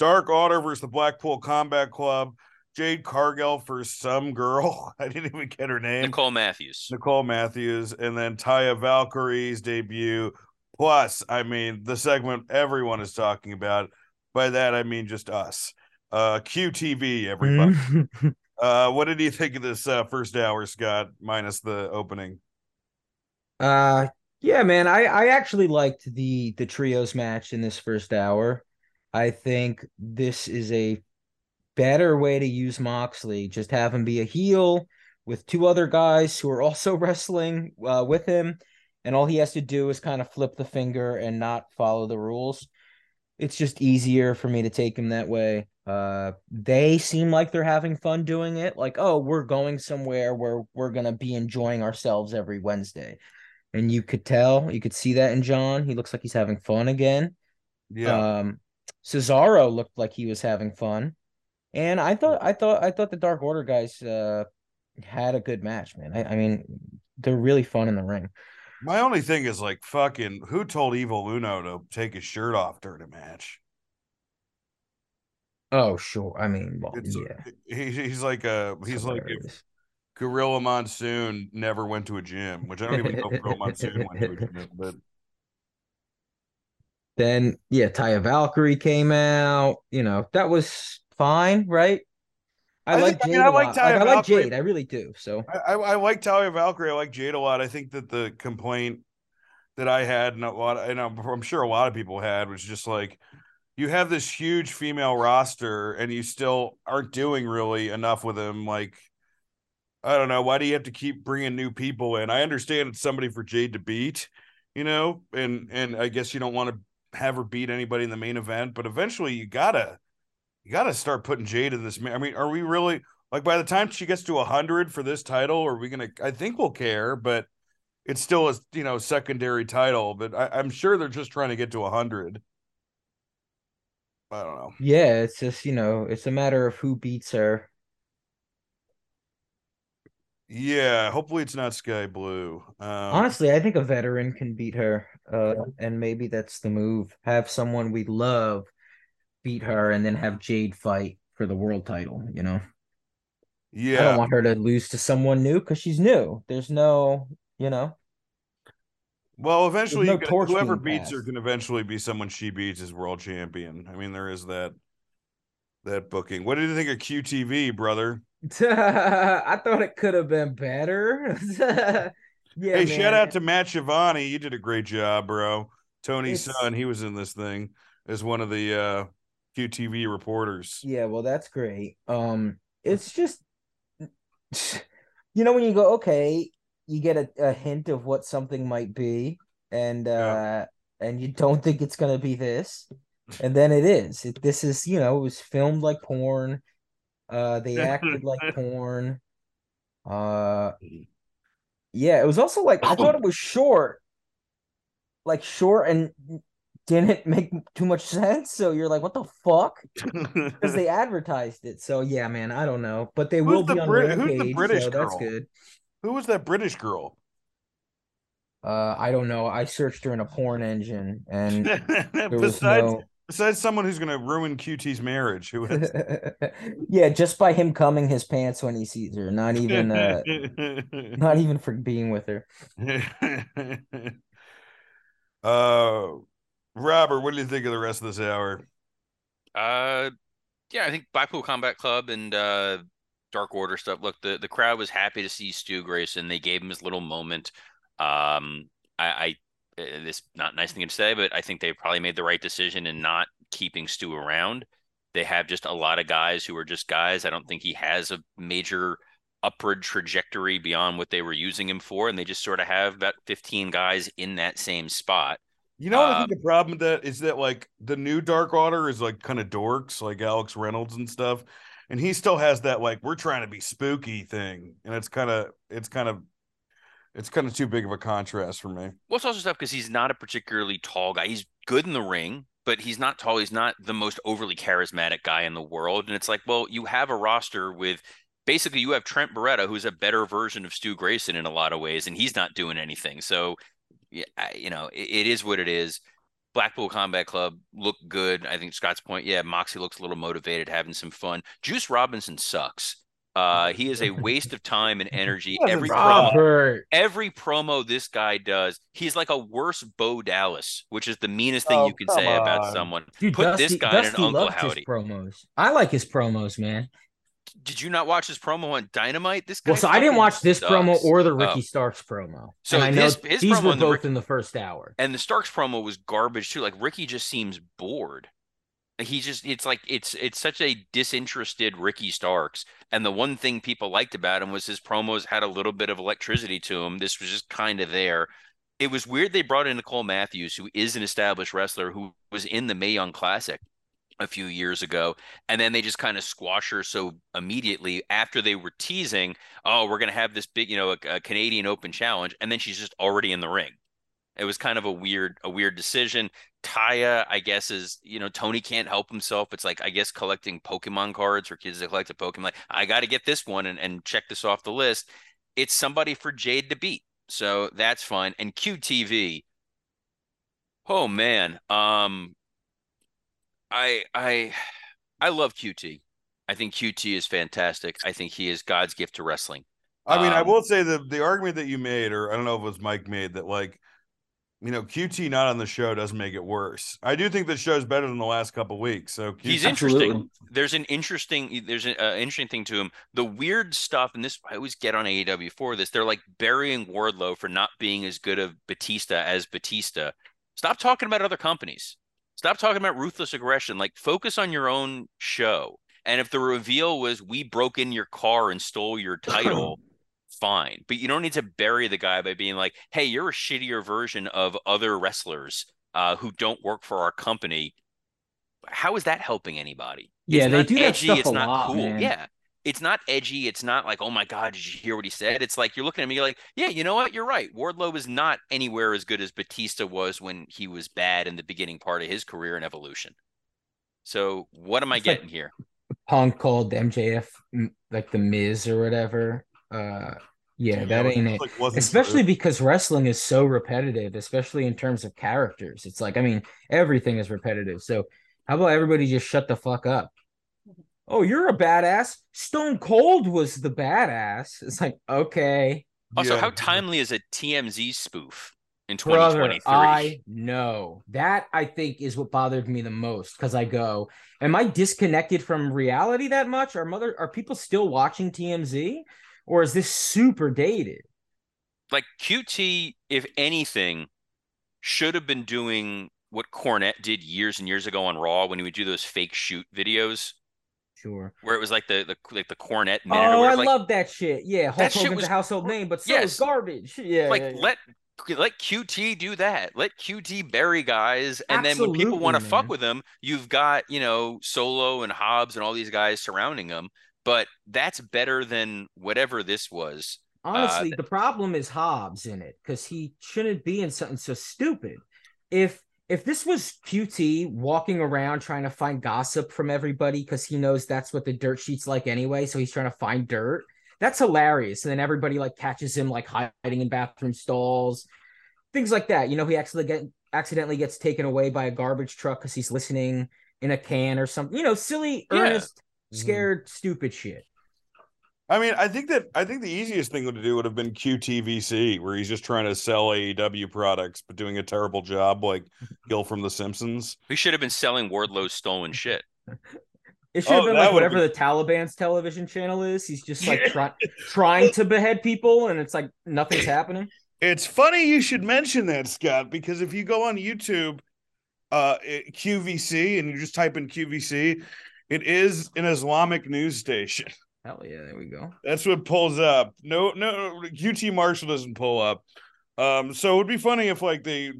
Dark Order versus the Blackpool Combat Club. Jade Cargill for some girl. I didn't even get her name. Nicole Matthews. Nicole Matthews. And then Taya Valkyrie's debut. Plus, I mean, the segment everyone is talking about. By that, I mean just us. Uh, Q T V, everybody. uh, what did you think of this uh, first hour, Scott, minus the opening? Uh, yeah, man. I, I actually liked the, the trios match in this first hour. I think this is a better way to use Moxley. Just have him be a heel with two other guys who are also wrestling uh, with him, and all he has to do is kind of flip the finger and not follow the rules. It's just easier for me to take him that way. Uh, they seem like they're having fun doing it. Like, oh, we're going somewhere where we're going to be enjoying ourselves every Wednesday. And you could tell, you could see that in John. He looks like he's having fun again. Yeah. Um, Cesaro looked like he was having fun. And I thought, I thought, I thought the Dark Order guys uh, had a good match, man. I, I mean, they're really fun in the ring. My only thing is like, fucking, who told Evil Uno to take his shirt off during a match? Oh, sure. I mean, well, yeah. He, he's like a he's like if Gorilla Monsoon never went to a gym, which I don't even know if Gorilla Monsoon went to a gym, but. Then yeah, Taya Valkyrie came out. You know that was. Fine, right? I, I like think, Jade. I, mean, I like, Taya like, I like Jade. I really do. So I, I, I like Taya Valkyrie. I like Jade a lot. I think that the complaint that I had, and a lot, and I'm, I'm sure a lot of people had, was just like, you have this huge female roster, and you still aren't doing really enough with them. Like, I don't know, why do you have to keep bringing new people in? I understand it's somebody for Jade to beat, you know, and and I guess you don't want to have her beat anybody in the main event, but eventually you gotta. You got to start putting Jade in this. I mean, are we really like by the time she gets to one hundred for this title, are we going to? I think we'll care, but it's still a you know secondary title. But I, I'm sure they're just trying to get to one hundred. I don't know. Yeah, it's just you know, it's a matter of who beats her. Yeah, hopefully it's not Skye Blue. Um, Honestly, I think a veteran can beat her, uh, and maybe that's the move. Have someone we love. Beat her and then have Jade fight for the world title, you know? Yeah. I don't want her to lose to someone new because she's new. There's no, you know. Well, eventually, no you can, whoever beats past. her can eventually be someone she beats as world champion. I mean, there is that that booking. What did you think of Q T V, brother? I thought it could have been better. Yeah. Hey, man. Shout out to Matt Schiavone. You did a great job, bro. Tony's it's... son, he was in this thing as one of the. uh Q T V reporters. Yeah, well, that's great. Um, it's just, you know, when you go, okay, you get a, a hint of what something might be, and uh, yeah. and you don't think it's gonna be this, and then it is. It, this is, you know, it was filmed like porn. Uh, they acted like porn. Uh, yeah, it was also like I thought it was short, like short and. Didn't make too much sense, so you're like, what the fuck? Because they advertised it. So yeah, man, I don't know, but they who's will the be on Brit- Rampage, who's the British so girl? That's good. Who was that British girl? Uh, I don't know. I searched her in a porn engine, and there was besides no... besides someone who's going to ruin Q T's marriage, who is... yeah, just by him cumming his pants when he sees her, not even uh, not even for being with her. uh. Robert, what do you think of the rest of this hour? Uh, yeah, I think Blackpool Combat Club and uh, Dark Order stuff. Look, the, the crowd was happy to see Stu Grayson. They gave him his little moment. Um, I, I this not a nice thing to say, but I think they probably made the right decision in not keeping Stu around. They have just a lot of guys who are just guys. I don't think he has a major upward trajectory beyond what they were using him for, and they just sort of have about fifteen guys in that same spot. You know, um, I think the problem with that is that, like, the new Dark Order is, like, kind of dorks, like Alex Reynolds and stuff. And he still has that, like, we're trying to be spooky thing. And it's kind of, it's kind of, it's kind of too big of a contrast for me. Well, it's also tough because he's not a particularly tall guy. He's good in the ring, but he's not tall. He's not the most overly charismatic guy in the world. And it's like, well, you have a roster with, basically, you have Trent Beretta, who's a better version of Stu Grayson in a lot of ways, and he's not doing anything. So, yeah, you know, it, it is what it is. Blackpool Combat Club looked good. I think Scott's point, yeah, Moxie looks a little motivated, having some fun. Juice Robinson sucks. Uh, he is a waste of time and energy. Every promo, every promo this guy does, he's like a worse Bo Dallas, which is the meanest thing oh, you can say on. about someone. Dude, Put Dusty, this guy Dusty in an Uncle Howdy. Promos. I like his promos, man. Did you not watch his promo on Dynamite? This guy well, so I didn't watch this sucks. promo or the Ricky oh. Starks promo. So and I know his, his these promo were both Rick- in the first hour, and the Starks promo was garbage too. Like, Ricky just seems bored. He just, it's like, it's it's such a disinterested Ricky Starks. And the one thing people liked about him was his promos had a little bit of electricity to him. This was just kind of there. It was weird they brought in Nicole Matthews, who is an established wrestler who was in the Mae Young Classic a few years ago, and then they just kind of squash her so immediately after they were teasing, oh, we're gonna have this big, you know, a, a Canadian Open challenge, and then she's just already in the ring. It was kind of a weird, a weird decision. Taya, I guess, is, you know, Tony can't help himself. It's like, I guess, collecting Pokemon cards for kids that collect a Pokemon. Like, I got to get this one and, and check this off the list. It's somebody for Jade to beat, so that's fine. And Q T V, oh man, um. I I I love Q T. I think Q T is fantastic. I think he is God's gift to wrestling. I mean, um, I will say the the argument that you made, or I don't know if it was Mike made, that, like, you know, Q T not on the show doesn't make it worse. I do think the show's better than the last couple of weeks. So Q T, he's interesting. Absolutely. There's an interesting there's an uh, interesting thing to him. The weird stuff, and this I always get on A E W for this. They're like burying Wardlow for not being as good of Batista as Batista. Stop talking about other companies. Stop talking about ruthless aggression. Like, focus on your own show. And if the reveal was we broke in your car and stole your title, fine. But you don't need to bury the guy by being like, hey, you're a shittier version of other wrestlers uh, who don't work for our company. How is that helping anybody? Yeah, it's they not do edgy, that stuff it's a not lot, cool. Man. Yeah. It's not edgy. It's not like, oh my God, did you hear what he said? It's like, you're looking at me like, yeah, you know what? You're right. Wardlow is not anywhere as good as Batista was when he was bad in the beginning part of his career in Evolution. So what am I it's getting like here? Punk called M J F like the Miz or whatever. Uh, yeah, yeah, that ain't it. Like, especially true. Because wrestling is so repetitive, especially in terms of characters. It's like, I mean, everything is repetitive. So how about everybody just shut the fuck up? Oh, you're a badass. Stone Cold was the badass. It's like, okay. Also, yeah. How timely is a T M Z spoof in twenty twenty-three? I know. That, I think, is what bothered me the most, because I go, am I disconnected from reality that much? Are, mother, are people still watching T M Z? Or is this super dated? Like, Q T, if anything, should have been doing what Cornette did years and years ago on Raw when he would do those fake shoot videos. Sure. Where it was like the the like the Cornette minute. Oh, or I like, love that shit. Yeah, Hulk that Hogan's shit was a household name, but so yes. is garbage. Yeah, like yeah, yeah. let let Q T do that. Let Q T bury guys, and Absolutely, then when people want to fuck with them, you've got, you know, Solo and Hobbs and all these guys surrounding them. But that's better than whatever this was. Honestly, uh, the problem is Hobbs in it, because he shouldn't be in something so stupid. If If this was Q T walking around trying to find gossip from everybody because he knows that's what the dirt sheet's like anyway, so he's trying to find dirt, that's hilarious. And then everybody like catches him like hiding in bathroom stalls, things like that. You know, he actually get, accidentally gets taken away by a garbage truck because he's listening in a can or something. You know, silly, yeah. earnest, scared, mm. stupid shit. I mean, I think that I think the easiest thing to do would have been Q T V C, where he's just trying to sell A E W products, but doing a terrible job, like Gil from The Simpsons. We should have been selling Wardlow's stolen shit. It should oh, have been like whatever been... the Taliban's television channel is. He's just like try, trying to behead people, and it's like nothing's happening. It's funny you should mention that, Scott, because if you go on YouTube, uh, Q V C, and you just type in Q V C, it is an Islamic news station. Hell yeah, there we go. That's what pulls up. No, no, Q T Marshall doesn't pull up. Um, so it would be funny if like they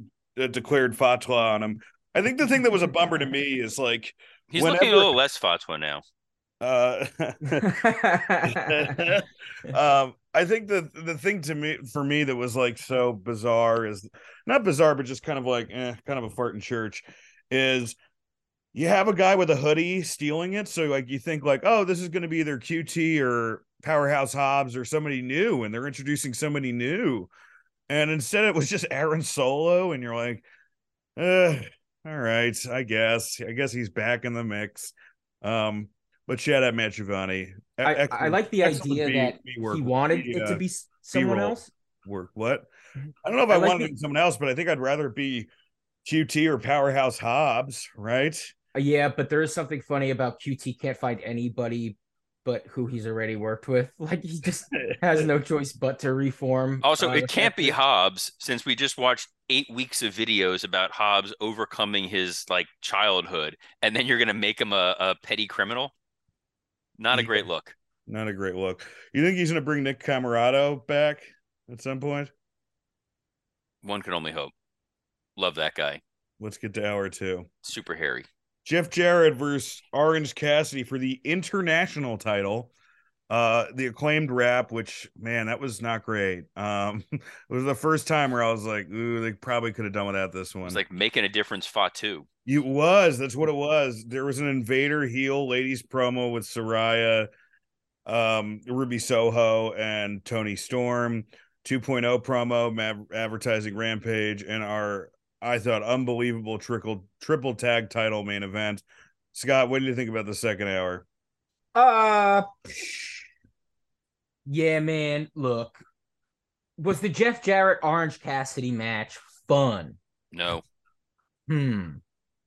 uh, declared fatwa on him. I think the thing that was a bummer to me is like he's whenever, looking a little less fatwa now. Uh, um, I think the the thing to me for me that was like so bizarre is not bizarre, but just kind of like eh, kind of a fart in church is. You have a guy with a hoodie stealing it. So like you think like, oh, this is going to be either Q T or Powerhouse Hobbs or somebody new. And they're introducing somebody new. And instead it was just Aaron Solo. And you're like, uh, all right, I guess. I guess he's back in the mix. Um, but shout out Matt Giovanni. I, I like the idea B, that B work, he wanted B, it uh, to be someone B-roll else. Work. What? I don't know if I, I like wanted the- it to be someone else, but I think I'd rather be Q T or Powerhouse Hobbs, right? Yeah, but there is something funny about Q T can't find anybody but who he's already worked with. Like, he just has no choice but to reform. Also, uh, it can't be Hobbs, since we just watched eight weeks of videos about Hobbs overcoming his, like, childhood, and then you're going to make him a, a petty criminal? Not a great look. Not a great look. You think he's going to bring Nick Camarado back at some point? One can only hope. Love that guy. Let's get to hour two. Super hairy. Jeff Jarrett versus Orange Cassidy for the international title. Uh, the Acclaimed rap, which, man, that was not great. Um, it was the first time where I was like, ooh, they probably could have done without this one. It's like making a difference, Fatu. It was. That's what it was. There was an Invader heel ladies promo with Saraya, um, Ruby Soho, and Toni Storm. two point oh promo, ma- advertising Rampage, and our... I thought unbelievable trickle, triple tag title main event. Scott, what do you think about the second hour? Uh, yeah, man. Look, was the Jeff Jarrett Orange Cassidy match fun? No. Hmm.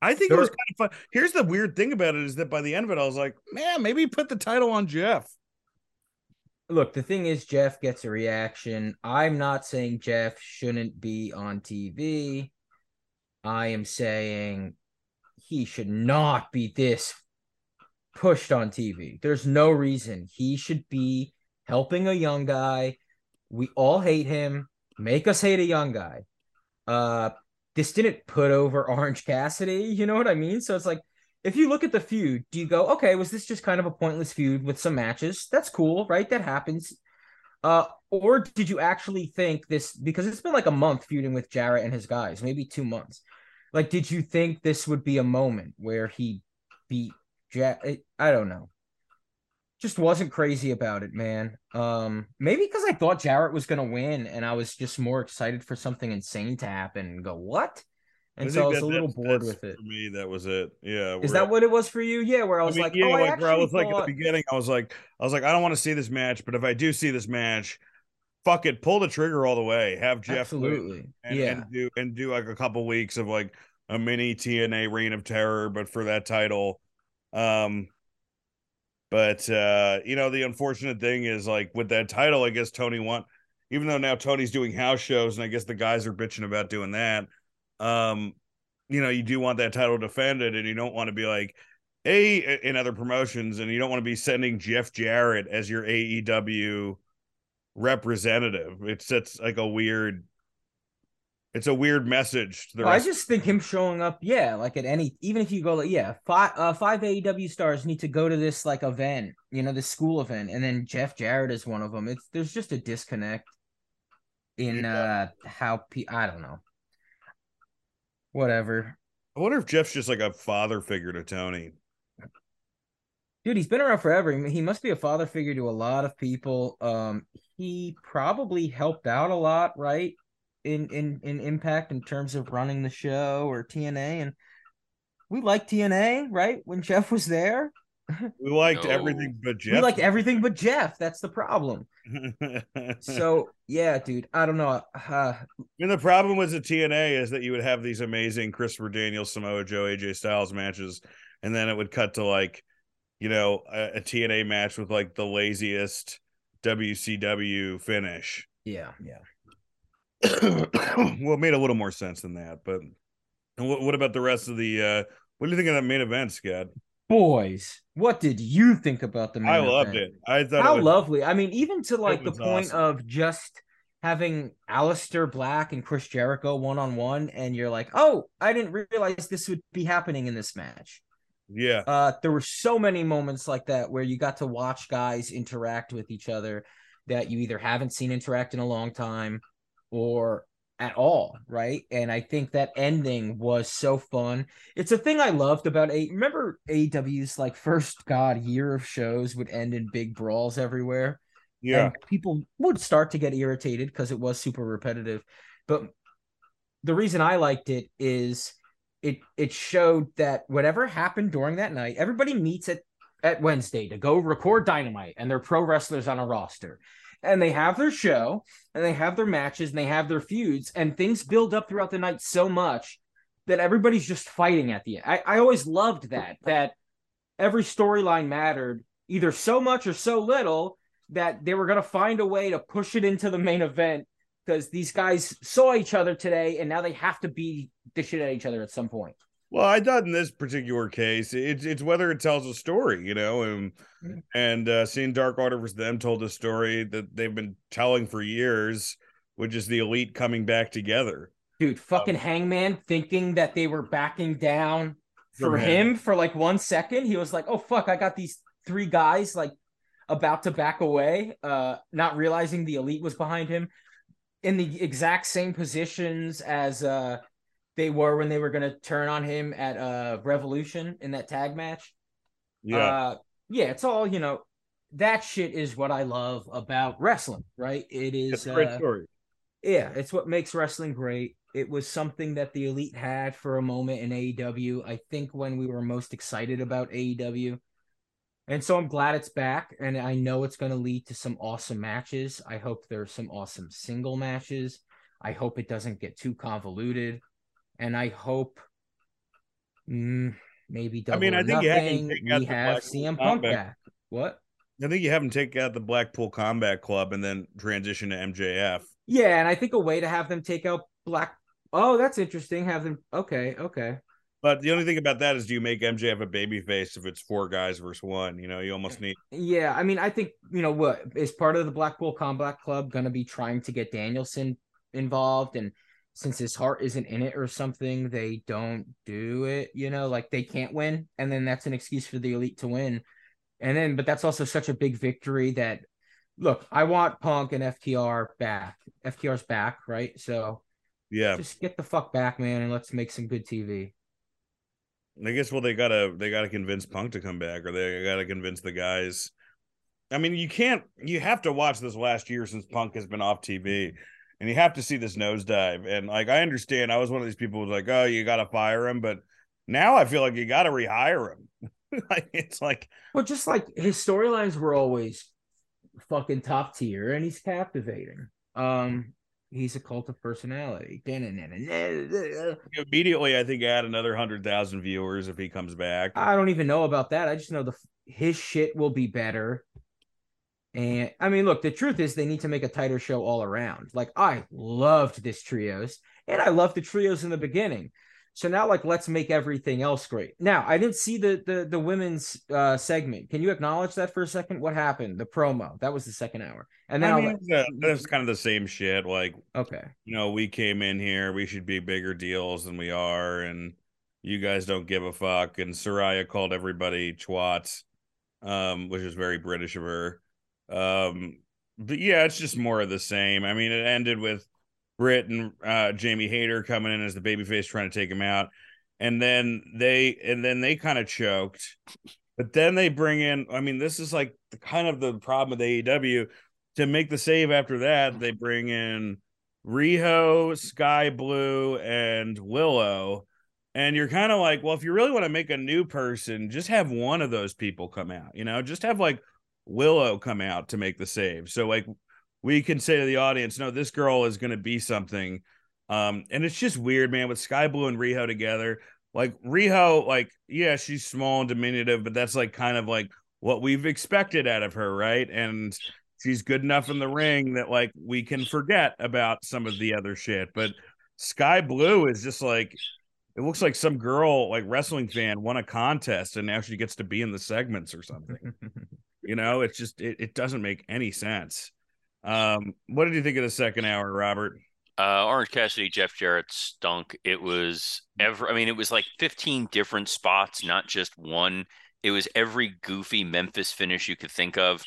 I think there, it was kind of fun. Here's the weird thing about it is that by the end of it, I was like, man, maybe put the title on Jeff. Look, the thing is, Jeff gets a reaction. I'm not saying Jeff shouldn't be on T V. I am saying he should not be this pushed on T V. There's no reason. He should be helping a young guy. We all hate him. Make us hate a young guy. Uh, this didn't put over Orange Cassidy. You know what I mean? So it's like, if you look at the feud, do you go, okay, was this just kind of a pointless feud with some matches? That's cool, right? That happens. Uh, or did you actually think this, because it's been like a month feuding with Jarrett and his guys, maybe two months. Like, did you think this would be a moment where he beat Jack? I don't know. Just wasn't crazy about it, man. Um, maybe because I thought Jarrett was going to win, and I was just more excited for something insane to happen and go, what? And I so I was that, a little that, bored with it. For me, that was it. Yeah. Is that what it was for you? Yeah, where I was I mean, like, yeah, oh, like, I bro, I was thought... like at the beginning, I was like, I was like, I don't want to see this match, but if I do see this match, fuck it, pull the trigger all the way. Have Jeff absolutely, and, yeah, and do and do like a couple weeks of like a mini T N A Reign of Terror, but for that title. Um, but uh, you know, the unfortunate thing is like with that title, I guess Tony won, even though now Tony's doing house shows, and I guess the guys are bitching about doing that. Um, you know, you do want that title defended, and you don't want to be like a in other promotions, and you don't want to be sending Jeff Jarrett as your A E W. Representative. It's it's like a weird it's a weird message to the well, rest. I just think him showing up, yeah, like at any, even if you go like, yeah, five uh five A E W stars need to go to this like event, you know, this school event, and then Jeff Jarrett is one of them. It's there's just a disconnect in yeah. uh how pe- I don't know. Whatever. I wonder if Jeff's just like a father figure to Tony. Dude, he's been around forever. He must be a father figure to a lot of people. Um, he probably helped out a lot, right? In in in Impact in terms of running the show or T N A, and we liked T N A, right? When Jeff was there, we liked no. everything but Jeff. We liked everything but Jeff. That's the problem. So yeah, dude, I don't know. Uh, and the problem with the T N A is that you would have these amazing Christopher Daniels, Samoa Joe, A J Styles matches, and then it would cut to like. You know, a, a T N A match with like the laziest W C W finish. Yeah, yeah. Well, it made a little more sense than that. But what, what about the rest of the? Uh, what do you think of that main event, Scott? Boys, what did you think about the main event? I loved it. I thought how it was, lovely. I mean, even to like the point awesome. Of just having Aleister Black and Chris Jericho one-on-one, and you're like, oh, I didn't realize this would be happening in this match. Yeah. Uh, there were so many moments like that where you got to watch guys interact with each other that you either haven't seen interact in a long time or at all, right? And I think that ending was so fun. It's a thing I loved about a remember A E W's like first god year of shows would end in big brawls everywhere. Yeah. And people would start to get irritated because it was super repetitive. But the reason I liked it is it it showed that whatever happened during that night, everybody meets at, at Wednesday to go record Dynamite, and they're pro wrestlers on a roster. And they have their show, and they have their matches, and they have their feuds, and things build up throughout the night so much that everybody's just fighting at the end. I, I always loved that, that every storyline mattered either so much or so little that they were going to find a way to push it into the main event because these guys saw each other today, and now they have to beat the shit at each other at some point. Well, I thought in this particular case, it's it's whether it tells a story, you know, and mm-hmm. and uh, seeing Dark Order versus them told a story that they've been telling for years, which is the Elite coming back together. Dude, fucking um, Hangman thinking that they were backing down for him. him for like one second. He was like, oh, fuck, I got these three guys like about to back away, uh, not realizing the Elite was behind him in the exact same positions as uh they were when they were going to turn on him at uh, Revolution in that tag match. Yeah. Uh, yeah, it's all, you know, that shit is what I love about wrestling, right? It is. It's a great uh, story. Yeah, it's what makes wrestling great. It was something that the Elite had for a moment in A E W, I think, when we were most excited about A E W. And so I'm glad it's back, and I know it's going to lead to some awesome matches. I hope there's some awesome single matches. I hope it doesn't get too convoluted. And I hope mm, maybe double I mean, I think you haven't taken out we have C M Punk back. What? I think you haven't taken out the Blackpool Combat Club and then transition to M J F. Yeah, and I think a way to have them take out Black... Oh, that's interesting. Have them... Okay, okay. But the only thing about that is do you make M J F a babyface if it's four guys versus one? You know, you almost need... Yeah, I mean, I think, you know, what is part of the Blackpool Combat Club going to be trying to get Danielson involved and... Since his heart isn't in it or something, they don't do it, you know, like they can't win. And then that's an excuse for the Elite to win. And then, but that's also such a big victory that, look, I want Punk and F T R back. F T R's back, right? So yeah, just get the fuck back, man. And let's make some good T V. I guess, well, they gotta, they gotta convince Punk to come back, or they gotta convince the guys. I mean, you can't, you have to watch this last year since Punk has been off T V. And you have to see this nosedive. And, like, I understand. I was one of these people who was like, oh, you got to fire him. But now I feel like you got to rehire him. Like, it's like. Well, just like his storylines were always fucking top tier, and he's captivating. Um, He's a cult of personality. Immediately, I think add another one hundred thousand viewers if he comes back. I don't even know about that. I just know the his shit will be better. And I mean, look, the truth is they need to make a tighter show all around. Like, I loved this trios, and I loved the trios in the beginning. So now, like, let's make everything else great. Now, I didn't see the the, the women's uh, segment. Can you acknowledge that for a second? What happened? The promo. That was the second hour. And now I mean, like, that's kind of the same shit. Like, okay, you know, we came in here. We should be bigger deals than we are. And you guys don't give a fuck. And Saraya called everybody twats, um, which is very British of her. Um, but yeah, it's just more of the same. I mean, it ended with Britt and uh, Jamie Hayter coming in as the babyface trying to take him out, and then they and then they kind of choked. But then they bring in. I mean, this is like the, kind of the problem with A E W. To make the save after that, they bring in Riho, Skye Blue, and Willow, and you're kind of like, well, if you really want to make a new person, just have one of those people come out. You know, just have like. Willow come out to make the save, so like we can say to the audience, no, this girl is going to be something. Um and it's just weird, man, with Skye Blue and Riho together. Like Riho, like, yeah, she's small and diminutive, but that's like kind of like what we've expected out of her, right? And she's good enough in the ring that like we can forget about some of the other shit. But Skye Blue is just like, it looks like some girl, like wrestling fan, won a contest and now she gets to be in the segments or something. You know, it's just, it, it doesn't make any sense. Um, what did you think of the second hour, Robert? Uh, Orange Cassidy, Jeff Jarrett stunk. It was ever. I mean, it was like fifteen different spots, not just one. It was every goofy Memphis finish you could think of.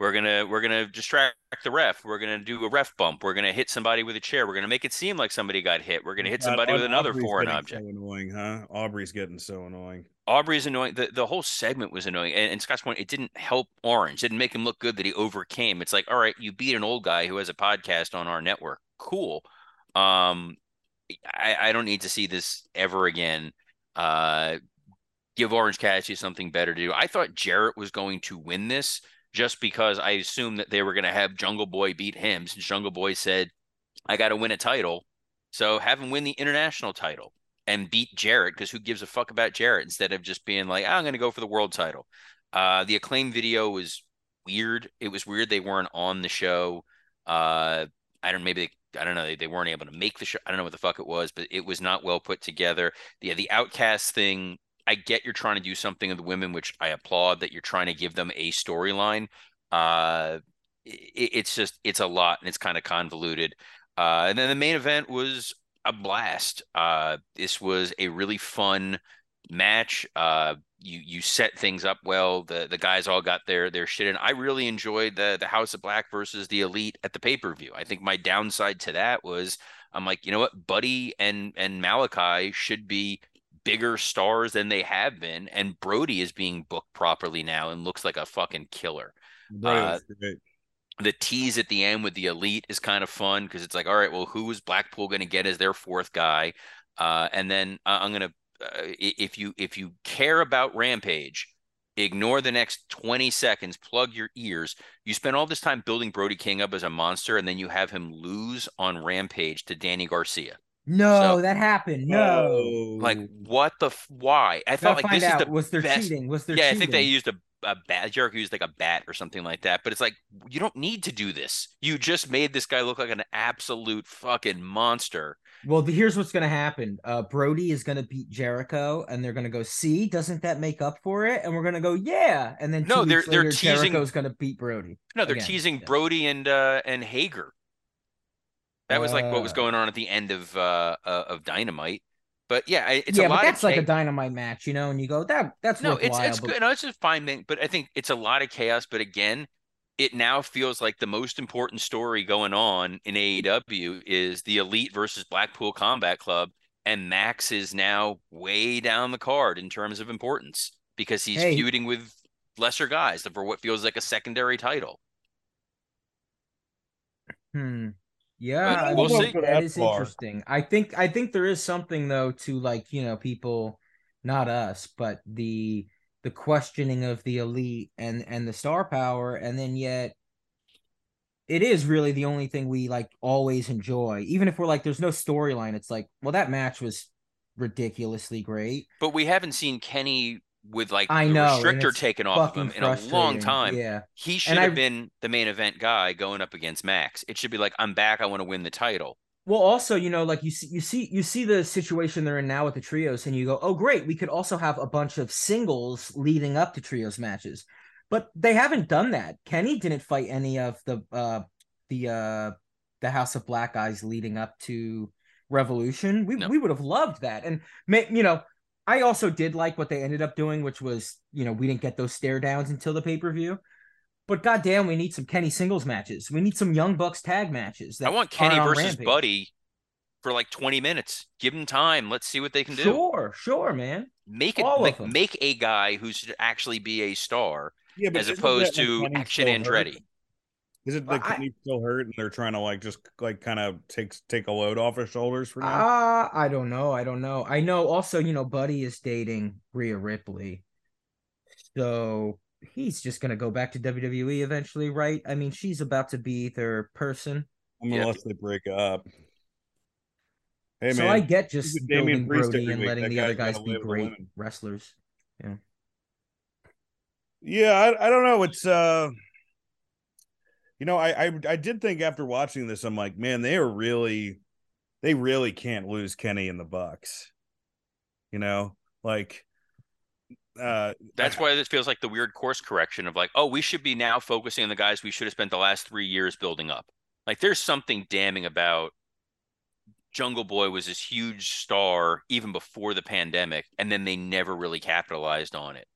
We're gonna we're gonna distract the ref. We're gonna do a ref bump. We're gonna hit somebody with a chair. We're gonna make it seem like somebody got hit. We're gonna hit God, somebody with another Aubrey's foreign object. So annoying, huh? Aubrey's getting so annoying. Aubrey's annoying. The the whole segment was annoying. And, and Scott's point, it didn't help Orange. It didn't make him look good that he overcame. It's like, all right, you beat an old guy who has a podcast on our network. Cool. Um, I, I don't need to see this ever again. Uh, give Orange Cassidy something better to do. I thought Jarrett was going to win this, just because I assumed that they were going to have Jungle Boy beat him, since Jungle Boy said, I got to win a title. So have him win the international title and beat Jarrett, because who gives a fuck about Jarrett, instead of just being like, oh, I'm going to go for the world title. Uh, the Acclaim video was weird. It was weird they weren't on the show. Uh, I don't maybe they, I don't know. They, they weren't able to make the show. I don't know what the fuck it was, but it was not well put together. Yeah, the Outcast thing, I get you're trying to do something of the women, which I applaud, that you're trying to give them a storyline. Uh, it, it's just, it's a lot, and it's kind of convoluted. Uh, and then the main event was a blast. Uh, this was a really fun match. Uh, you, you set things up well. The, the guys all got their, their shit in. I really enjoyed the, the House of Black versus the Elite at the pay-per-view. I think my downside to that was, I'm like, you know what? Buddy and, and Malakai should be bigger stars than they have been, and Brody is being booked properly now and looks like a fucking killer. Uh, the tease at the end with the Elite is kind of fun, because it's like, all right, well, who is Blackpool going to get as their fourth guy? Uh, and then uh, I'm going to, uh, if you if you care about Rampage, ignore the next twenty seconds, plug your ears. You spend all this time building Brody King up as a monster, and then you have him lose on Rampage to Danny Garcia. No, so, that happened. No, like what the f- why? I thought, like, this out. Is the was there best. Cheating? Was there? Yeah, cheating? I think they used a a bat. Jericho used like a bat or something like that. But it's like, you don't need to do this. You just made this guy look like an absolute fucking monster. Well, here's what's gonna happen. Uh, Brody is gonna beat Jericho, and they're gonna go, see, doesn't that make up for it? And we're gonna go, yeah. And then no, they're they're later, teasing. Jericho's gonna beat Brody. No, they're Again. teasing yeah. Brody and uh, and Hager. That was like what was going on at the end of uh, uh, of Dynamite, but yeah, it's yeah, a lot. But that's of like chaos. A Dynamite match, you know, and you go that that's no, it's it's but... good. No, it's just fine thing, but I think it's a lot of chaos. But again, it now feels like the most important story going on in A E W is the Elite versus Blackpool Combat Club, and Max is now way down the card in terms of importance because he's hey. feuding with lesser guys for what feels like a secondary title. Hmm. Yeah, I mean, we'll that is far. interesting. I think I think there is something, though, to, like, you know, people, not us, but the the questioning of the Elite and, and the star power, and then yet it is really the only thing we, like, always enjoy. Even if we're like, there's no storyline, it's like, well, that match was ridiculously great. But we haven't seen Kenny with, like, I the know, restrictor taken off of him in a long time. Yeah. He should and have I, been the main event guy going up against Max. It should be like, I'm back, I want to win the title. Well, also, you know, like, you see, you see, you see the situation they're in now with the trios, and you go, oh, great, we could also have a bunch of singles leading up to trios matches. But they haven't done that. Kenny didn't fight any of the uh, the uh, the House of Black guys leading up to Revolution. We no. we would have loved that, and you know. I also did like what they ended up doing, which was, you know, we didn't get those stare downs until the pay-per-view. But goddamn, we need some Kenny singles matches. We need some Young Bucks tag matches. I want Kenny versus Rampage. Buddy for like twenty minutes. Give them time. Let's see what they can do. Sure, sure, man. Make it like, make a guy who should actually be a star, yeah, as opposed to like Action Andretti. Is it like Kenny's still hurt and they're trying to like just like kind of take take a load off his shoulders for now? Uh, I don't know. I don't know. I know also, you know, Buddy is dating Rhea Ripley. So he's just going to go back to W W E eventually, right? I mean, she's about to be their person. Unless yeah. they break up. Hey, so man, I get just building Brody and letting the other guys be great wrestlers. Yeah, yeah I, I don't know. It's... uh. You know, I, I I did think after watching this, I'm like, man, they are really, they really can't lose Kenny in the Bucks. You know, like Uh, That's why this feels like the weird course correction of like, oh, we should be now focusing on the guys we should have spent the last three years building up. Like, there's something damning about Jungle Boy was this huge star even before the pandemic, and then they never really capitalized on it.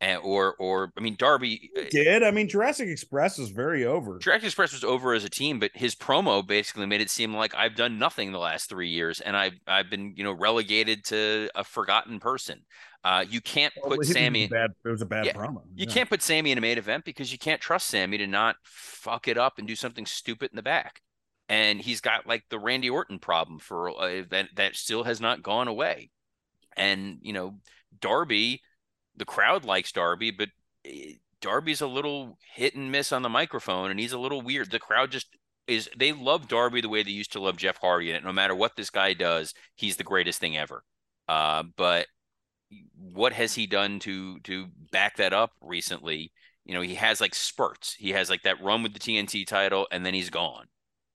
And, or, or I mean, Darby he did. I mean, Jurassic Express was very over. Jurassic Express was over as a team, but his promo basically made it seem like I've done nothing the last three years, and I've I've been you know relegated to a forgotten person. Uh, you can't well, put Sammy. Bad, it was a bad yeah, promo. You yeah. can't put Sammy in a main event because you can't trust Sammy to not fuck it up and do something stupid in the back. And he's got like the Randy Orton problem for uh, that that still has not gone away. And you know, Darby. The crowd likes Darby, but Darby's a little hit and miss on the microphone, and he's a little weird. The crowd just is – they love Darby the way they used to love Jeff Hardy, and no matter what this guy does, he's the greatest thing ever. Uh, but what has he done to to back that up recently? You know, he has, like, spurts. He has, like, that run with the T N T title, and then he's gone.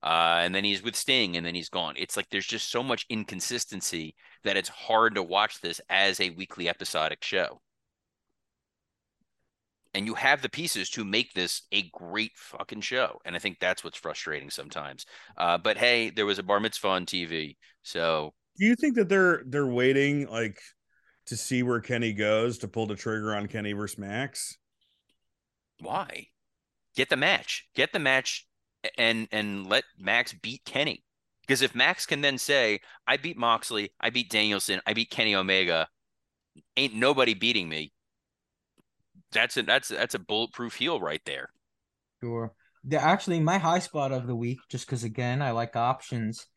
Uh, and then he's with Sting, and then he's gone. It's like there's just so much inconsistency that it's hard to watch this as a weekly episodic show. And you have the pieces to make this a great fucking show. And I think that's what's frustrating sometimes. Uh, but, hey, there was a bar mitzvah on T V. So do you think that they're they're waiting, like, to see where Kenny goes to pull the trigger on Kenny versus Max? Why? Get the match. Get the match and and let Max beat Kenny. Because if Max can then say, I beat Moxley, I beat Danielson, I beat Kenny Omega, ain't nobody beating me. That's a that's a, that's a bulletproof heel right there. Sure. They're actually, my high spot of the week, just because again I like options,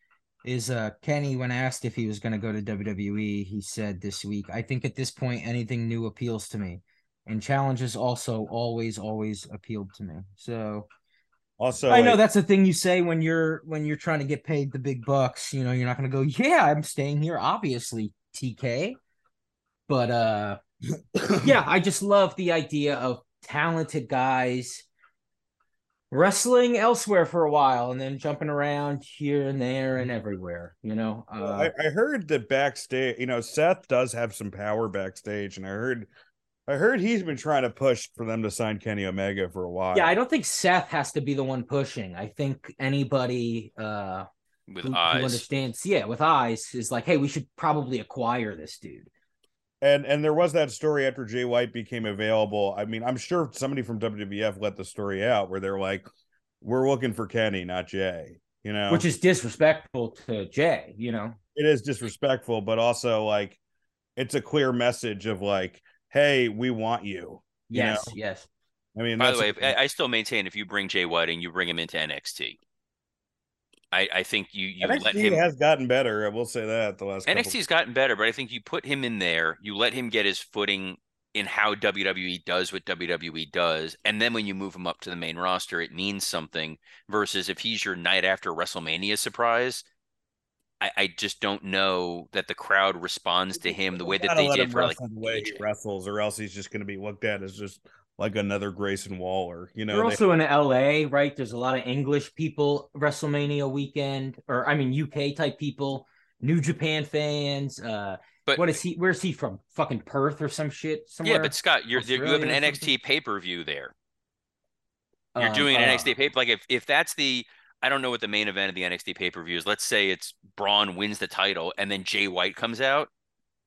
is uh Kenny. When asked if he was going to go to W W E, he said this week, "I think at this point anything new appeals to me, and challenges also always always appealed to me." So also, I like, know that's the thing you say when you're when you're trying to get paid the big bucks. You know, you're not going to go, "Yeah, I'm staying here," obviously, T K, but uh. Yeah, I just love the idea of talented guys wrestling elsewhere for a while and then jumping around here and there and everywhere, you know. Uh, well, I, I heard that backstage, you know, Seth does have some power backstage, and I heard I heard he's been trying to push for them to sign Kenny Omega for a while. Yeah, I don't think Seth has to be the one pushing. I think anybody uh, with who, eyes who understands, yeah, with eyes is like, hey, we should probably acquire this dude. And and there was that story after Jay White became available. I mean, I'm sure somebody from W W F let the story out where they're like, we're looking for Kenny, not Jay, you know. Which is disrespectful to Jay, you know. It is disrespectful, but also, like, it's a clear message of, like, hey, we want you. you yes, know? yes. I mean, by the way, a- I still maintain if you bring Jay White and you bring him into N X T. I, I think you, you N X T let him has gotten better. I will say that the last N X T's couple. gotten better, but I think you put him in there, you let him get his footing in how W W E does what W W E does, and then when you move him up to the main roster, it means something. Versus if he's your night after WrestleMania surprise, I, I just don't know that the crowd responds to him the way that they did for like the way he wrestles, or else he's just going to be looked at as just like another Grayson Waller, you know. You're also they- in L A, right? There's a lot of English people WrestleMania weekend, or I mean U K type people, New Japan fans. Uh, but what is he? Where's he from? Fucking Perth or some shit somewhere. Yeah, but Scott, you're, you have an N X T pay per view there. You're um, doing an uh, N X T pay like if if that's the I don't know what the main event of the N X T pay per view is. Let's say it's Braun wins the title and then Jay White comes out.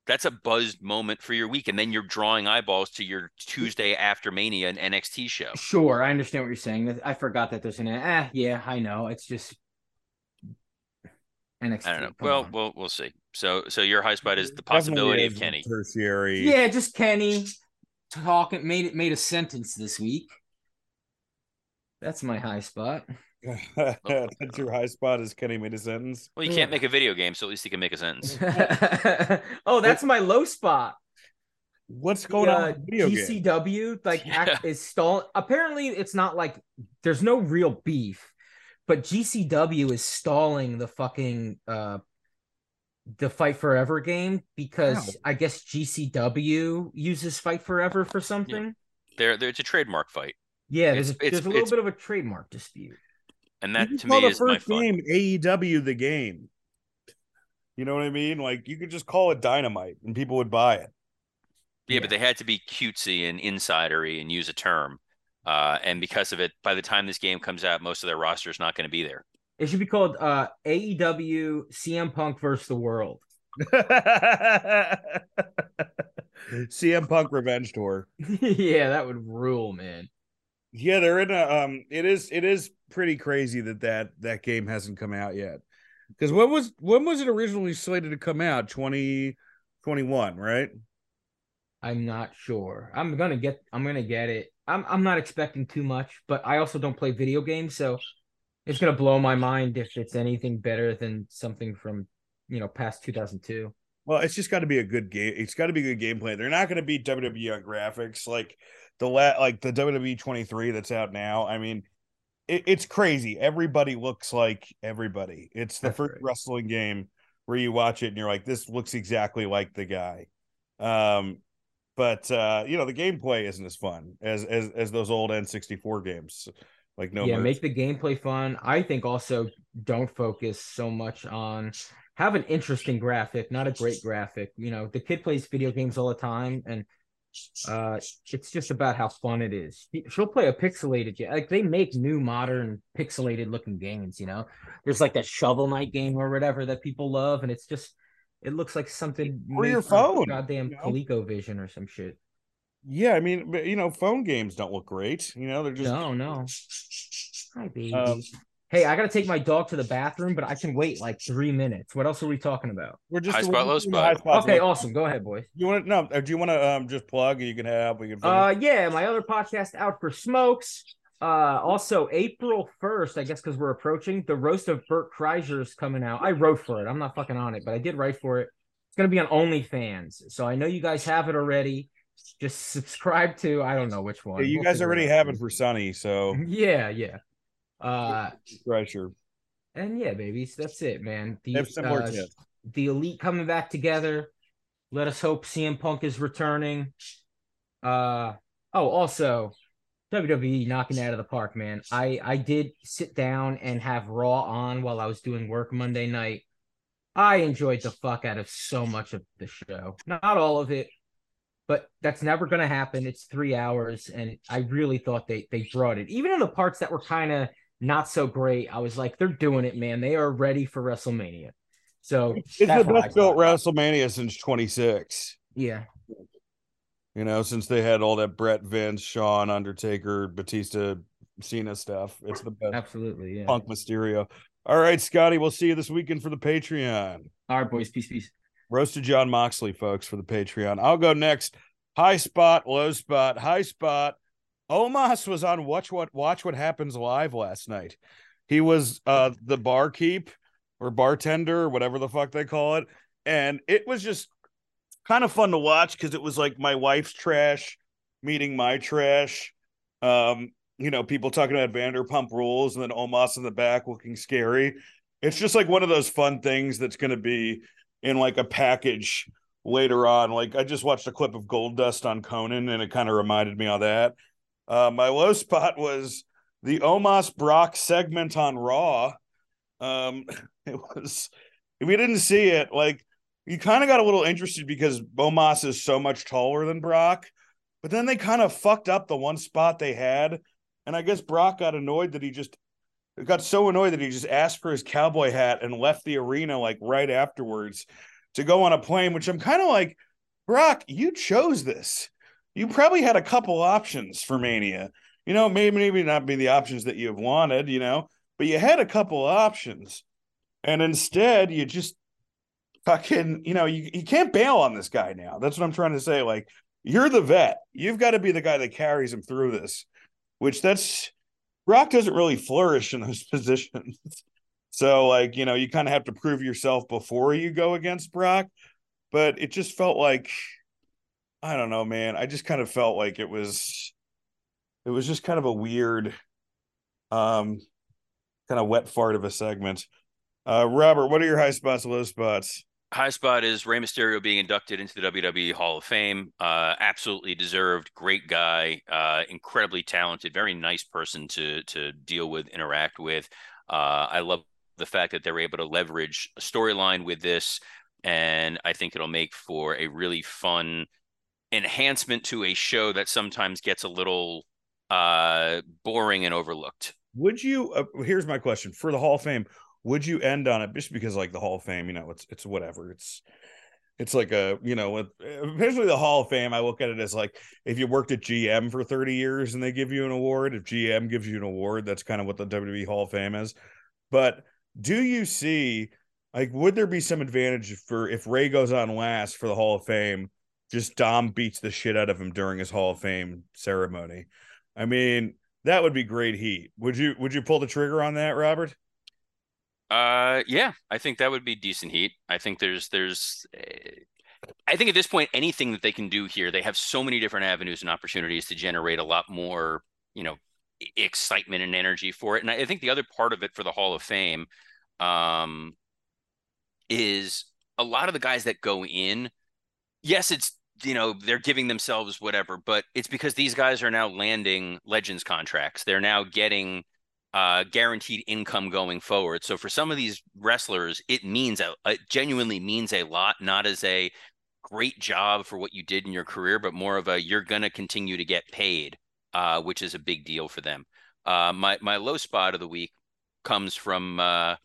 That's a buzzed moment for your week, and then you're drawing eyeballs to your Tuesday after Mania and N X T show. Sure, I understand what you're saying. I forgot that there's an ah, yeah, I know. It's just N X T. I don't know. Well, on. well, we'll see. So, so your high spot is the possibility of Kenny. Tertiary. Yeah, just Kenny talking. Made it made a sentence this week. That's my high spot. That's your high spot is Kenny made a sentence. Well, you can't make a video game, so at least you can make a sentence. Oh, that's what, my low spot. What's going the, on? With video G C W game? Like yeah. act is stalling. Apparently, it's not like there's no real beef, but G C W is stalling the fucking uh, the Fight Forever game because wow. I guess G C W uses Fight Forever for something. Yeah. There, there, it's a trademark fight. Yeah, there's, it's, a, it's, there's a little bit of a trademark dispute. And that to me is my fun. You could call the first game A E W The Game. You know what I mean? Like, you could just call it Dynamite and people would buy it. Yeah, yeah, but they had to be cutesy and insidery and use a term. Uh, and because of it, by the time this game comes out, most of their roster is not going to be there. It should be called uh, A E W C M Punk versus the World. C M Punk Revenge Tour. Yeah, that would rule, man. Yeah, they're in a. Um, it is. It is pretty crazy that that, that game hasn't come out yet. Because when was when was it originally slated to come out? twenty twenty-one, right? I'm not sure. I'm gonna get. I'm gonna get it. I'm. I'm not expecting too much, but I also don't play video games, so it's gonna blow my mind if it's anything better than something from, you know, past two thousand two. Well, it's just got to be a good game. It's got to be good gameplay. They're not going to beat W W E on graphics, like the la- like the W W E twenty-three that's out now. I mean, it- it's crazy. Everybody looks like everybody. It's the that's first right. wrestling game where you watch it and you're like, this looks exactly like the guy. Um, but uh, you know, the gameplay isn't as fun as as as those old N sixty-four games. Like no, yeah, moves. Make the gameplay fun. I think also don't focus so much on. Have an interesting graphic, not a great graphic. You know, the kid plays video games all the time, and uh, it's just about how fun it is. She'll play a pixelated game. Like, they make new, modern, pixelated-looking games, you know? There's, like, that Shovel Knight game or whatever that people love, and it's just, it looks like something... Or your phone. Goddamn, you know? ColecoVision or some shit. Yeah, I mean, but, you know, phone games don't look great. You know, they're just... No, no. Hi, baby. Um... Hey, I got to take my dog to the bathroom, but I can wait like three minutes. What else are we talking about? We're just high spot, low spot. Okay, awesome. Go ahead, boys. You want to no? Do you want to um, just plug? You can have. We can. Finish. Uh, yeah, my other podcast, Out for Smokes. Uh, also April first, I guess, because we're approaching the roast of Bert Kreischer's coming out. I wrote for it. I'm not fucking on it, but I did write for it. It's gonna be on OnlyFans, so I know you guys have it already. Just subscribe to. I don't know which one. Yeah, you we'll guys already have it for Sunny, so yeah, yeah. Uh, pressure and yeah, babies, that's it, man. The, uh, the elite coming back together. Let us hope C M Punk is returning. Uh, oh, also W W E knocking it out of the park, man. I, I did sit down and have Raw on while I was doing work Monday night. I enjoyed the fuck out of so much of the show, not all of it, but that's never going to happen. It's three hours, and I really thought they, they brought it, even in the parts that were kind of. Not so great. I was like, they're doing it, man. They are ready for WrestleMania. So it's the best built WrestleMania since twenty-six. Yeah. You know, since they had all that Brett, Vince, Shawn, Undertaker, Batista, Cena stuff. It's the best. Absolutely. Yeah. Punk Mysterio. All right, Scotty. We'll see you this weekend for the Patreon. All right, boys. Peace, peace. Roasted John Moxley, folks, for the Patreon. I'll go next. High spot, low spot, high spot. Omos was on Watch What Watch What Happens Live last night. He was uh, the barkeep or bartender or whatever the fuck they call it. And it was just kind of fun to watch because it was like my wife's trash meeting my trash. Um, you know, people talking about Vanderpump Rules and then Omos in the back looking scary. It's just like one of those fun things that's going to be in like a package later on. Like I just watched a clip of Goldust on Conan and it kind of reminded me of that. Uh, my low spot was the Omos Brock segment on Raw. Um, it was, if you didn't see it, like you kind of got a little interested because Omos is so much taller than Brock, but then they kind of fucked up the one spot they had. And I guess Brock got annoyed that he just got so annoyed that he just asked for his cowboy hat and left the arena like right afterwards to go on a plane, which I'm kind of like, Brock, you chose this. You probably had a couple options for Mania, you know, maybe, maybe not be the options that you've wanted, you know, but you had a couple options and instead you just fucking, you know, you, you can't bail on this guy now. That's what I'm trying to say. Like you're the vet. You've got to be the guy that carries him through this, which that's Brock doesn't really flourish in those positions. So like, you know, you kind of have to prove yourself before you go against Brock, but it just felt like, I don't know, man. I just kind of felt like it was, it was just kind of a weird, um, kind of wet fart of a segment. Uh, Robert, what are your high spots, low spots? High spot is Rey Mysterio being inducted into the W W E Hall of Fame. Uh, absolutely deserved. Great guy. Uh, incredibly talented. Very nice person to to deal with, interact with. Uh, I love the fact that they were able to leverage a storyline with this, and I think it'll make for a really fun. enhancement to a show that sometimes gets a little uh, boring and overlooked. Would you, uh, here's my question for the Hall of Fame. Would you end on it just because like the Hall of Fame, you know, it's, it's whatever it's, it's like a, you know, with, especially the Hall of Fame. I look at it as like, if you worked at G M for thirty years and they give you an award, if G M gives you an award, that's kind of what the W W E Hall of Fame is. But do you see, like, would there be some advantage for if Ray goes on last for the Hall of Fame, just Dom beats the shit out of him during his Hall of Fame ceremony? I mean, that would be great heat. Would you, would you pull the trigger on that, Robert? Uh, yeah, I think that would be decent heat. I think there's, there's, I think at this point, anything that they can do here, they have so many different avenues and opportunities to generate a lot more, you know, excitement and energy for it. And I think the other part of it for the Hall of Fame, um, is a lot of the guys that go in, yes, it's, you know, they're giving themselves whatever, but it's because these guys are now landing Legends contracts. They're now getting uh, guaranteed income going forward. So for some of these wrestlers, it means a, it genuinely means a lot, not as a great job for what you did in your career, but more of a, you're going to continue to get paid, uh, which is a big deal for them. Uh, my, my low spot of the week comes from uh,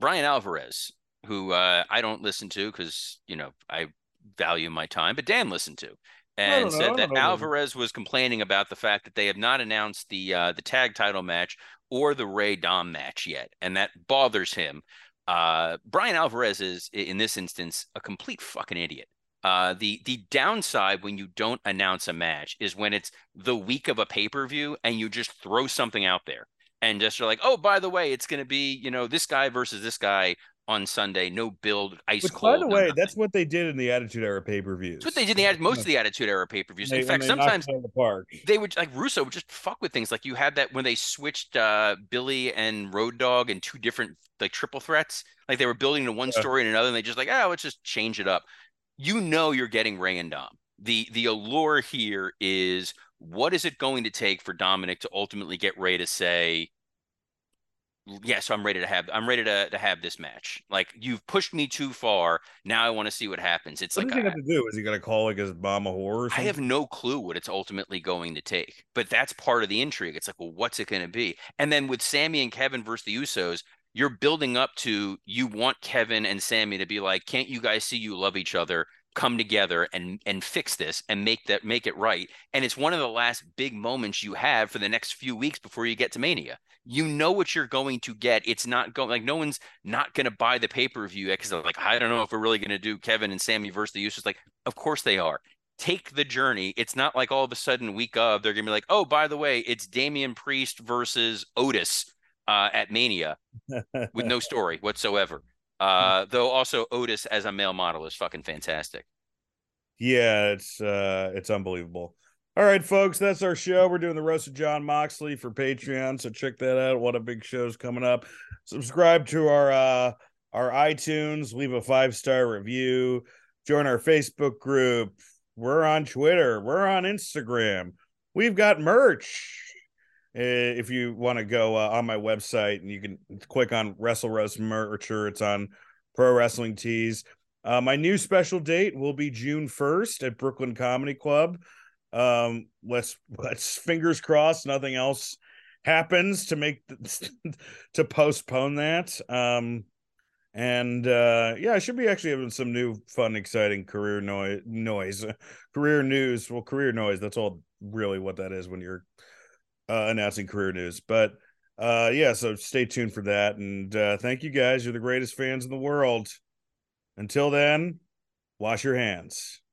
Brian Alvarez, who uh, I don't listen to because, you know, I value my time, but Dan listened to and said know, that Alvarez was complaining about the fact that they have not announced the uh, the tag title match or the Ray Dom match yet, and that bothers him. Uh, Brian Alvarez is, in this instance, a complete fucking idiot. Uh, the the downside when you don't announce a match is when it's the week of a pay-per-view and you just throw something out there and just are like, oh, by the way, it's going to be, you know, this guy versus this guy on Sunday, no build, ice Which, cold. By the no way, nothing. That's what they did in the Attitude Era pay-per-views. That's what they did in the, most of the Attitude Era pay-per-views. They, in fact, sometimes the park. they would, like Russo would just fuck with things. Like you had that when they switched uh, Billy and Road Dogg and two different like triple threats. Like they were building to one yeah. story and another, and they just like, oh, let's just change it up. You know you're getting Ray and Dom. The, the allure here is, what is it going to take for Dominic to ultimately get Ray to say, yes, I'm ready to have, I'm ready to, to have this match. Like, you've pushed me too far. Now I want to see what happens. It's what like, what is he going to do? Is he going to call like his mom a whore? I have no clue what it's ultimately going to take, but that's part of the intrigue. It's like, well, what's it going to be? And then with Sammy and Kevin versus the Usos, you're building up to, you want Kevin and Sammy to be like, can't you guys see you love each other? Come together and, and fix this and make that, make it right. And it's one of the last big moments you have for the next few weeks before you get to Mania. You know what you're going to get. It's not going, like, no one's not going to buy the pay-per-view because they're like, I don't know if we're really going to do Kevin and Sammy versus the Usos. Like, of course they are. Take the journey. It's not like all of a sudden week of, they're going to be like, oh, by the way, it's Damian Priest versus Otis uh, at Mania with no story whatsoever. Uh, though also Otis as a male model is fucking fantastic. Yeah, it's uh, it's unbelievable. All right, folks, that's our show. We're doing the roast of John Moxley for Patreon, so check that out. What a big show's coming up. Subscribe to our uh, our iTunes. Leave a five star review. Join our Facebook group. We're on Twitter. We're on Instagram. We've got merch. If you want to go uh, on my website and you can click on Wrestle Roast merch, or it's on Pro Wrestling Tees. Uh, my new special date will be June first at Brooklyn Comedy Club. Um, let's let's fingers crossed nothing else happens to make to postpone that. Um, and uh, yeah, I should be actually having some new fun, exciting career noise, noise, career news. Well, career noise. That's all really what that is when you're Uh, announcing career news, but uh yeah so stay tuned for that, and uh thank you guys. You're the greatest fans in the world. Until then, wash your hands.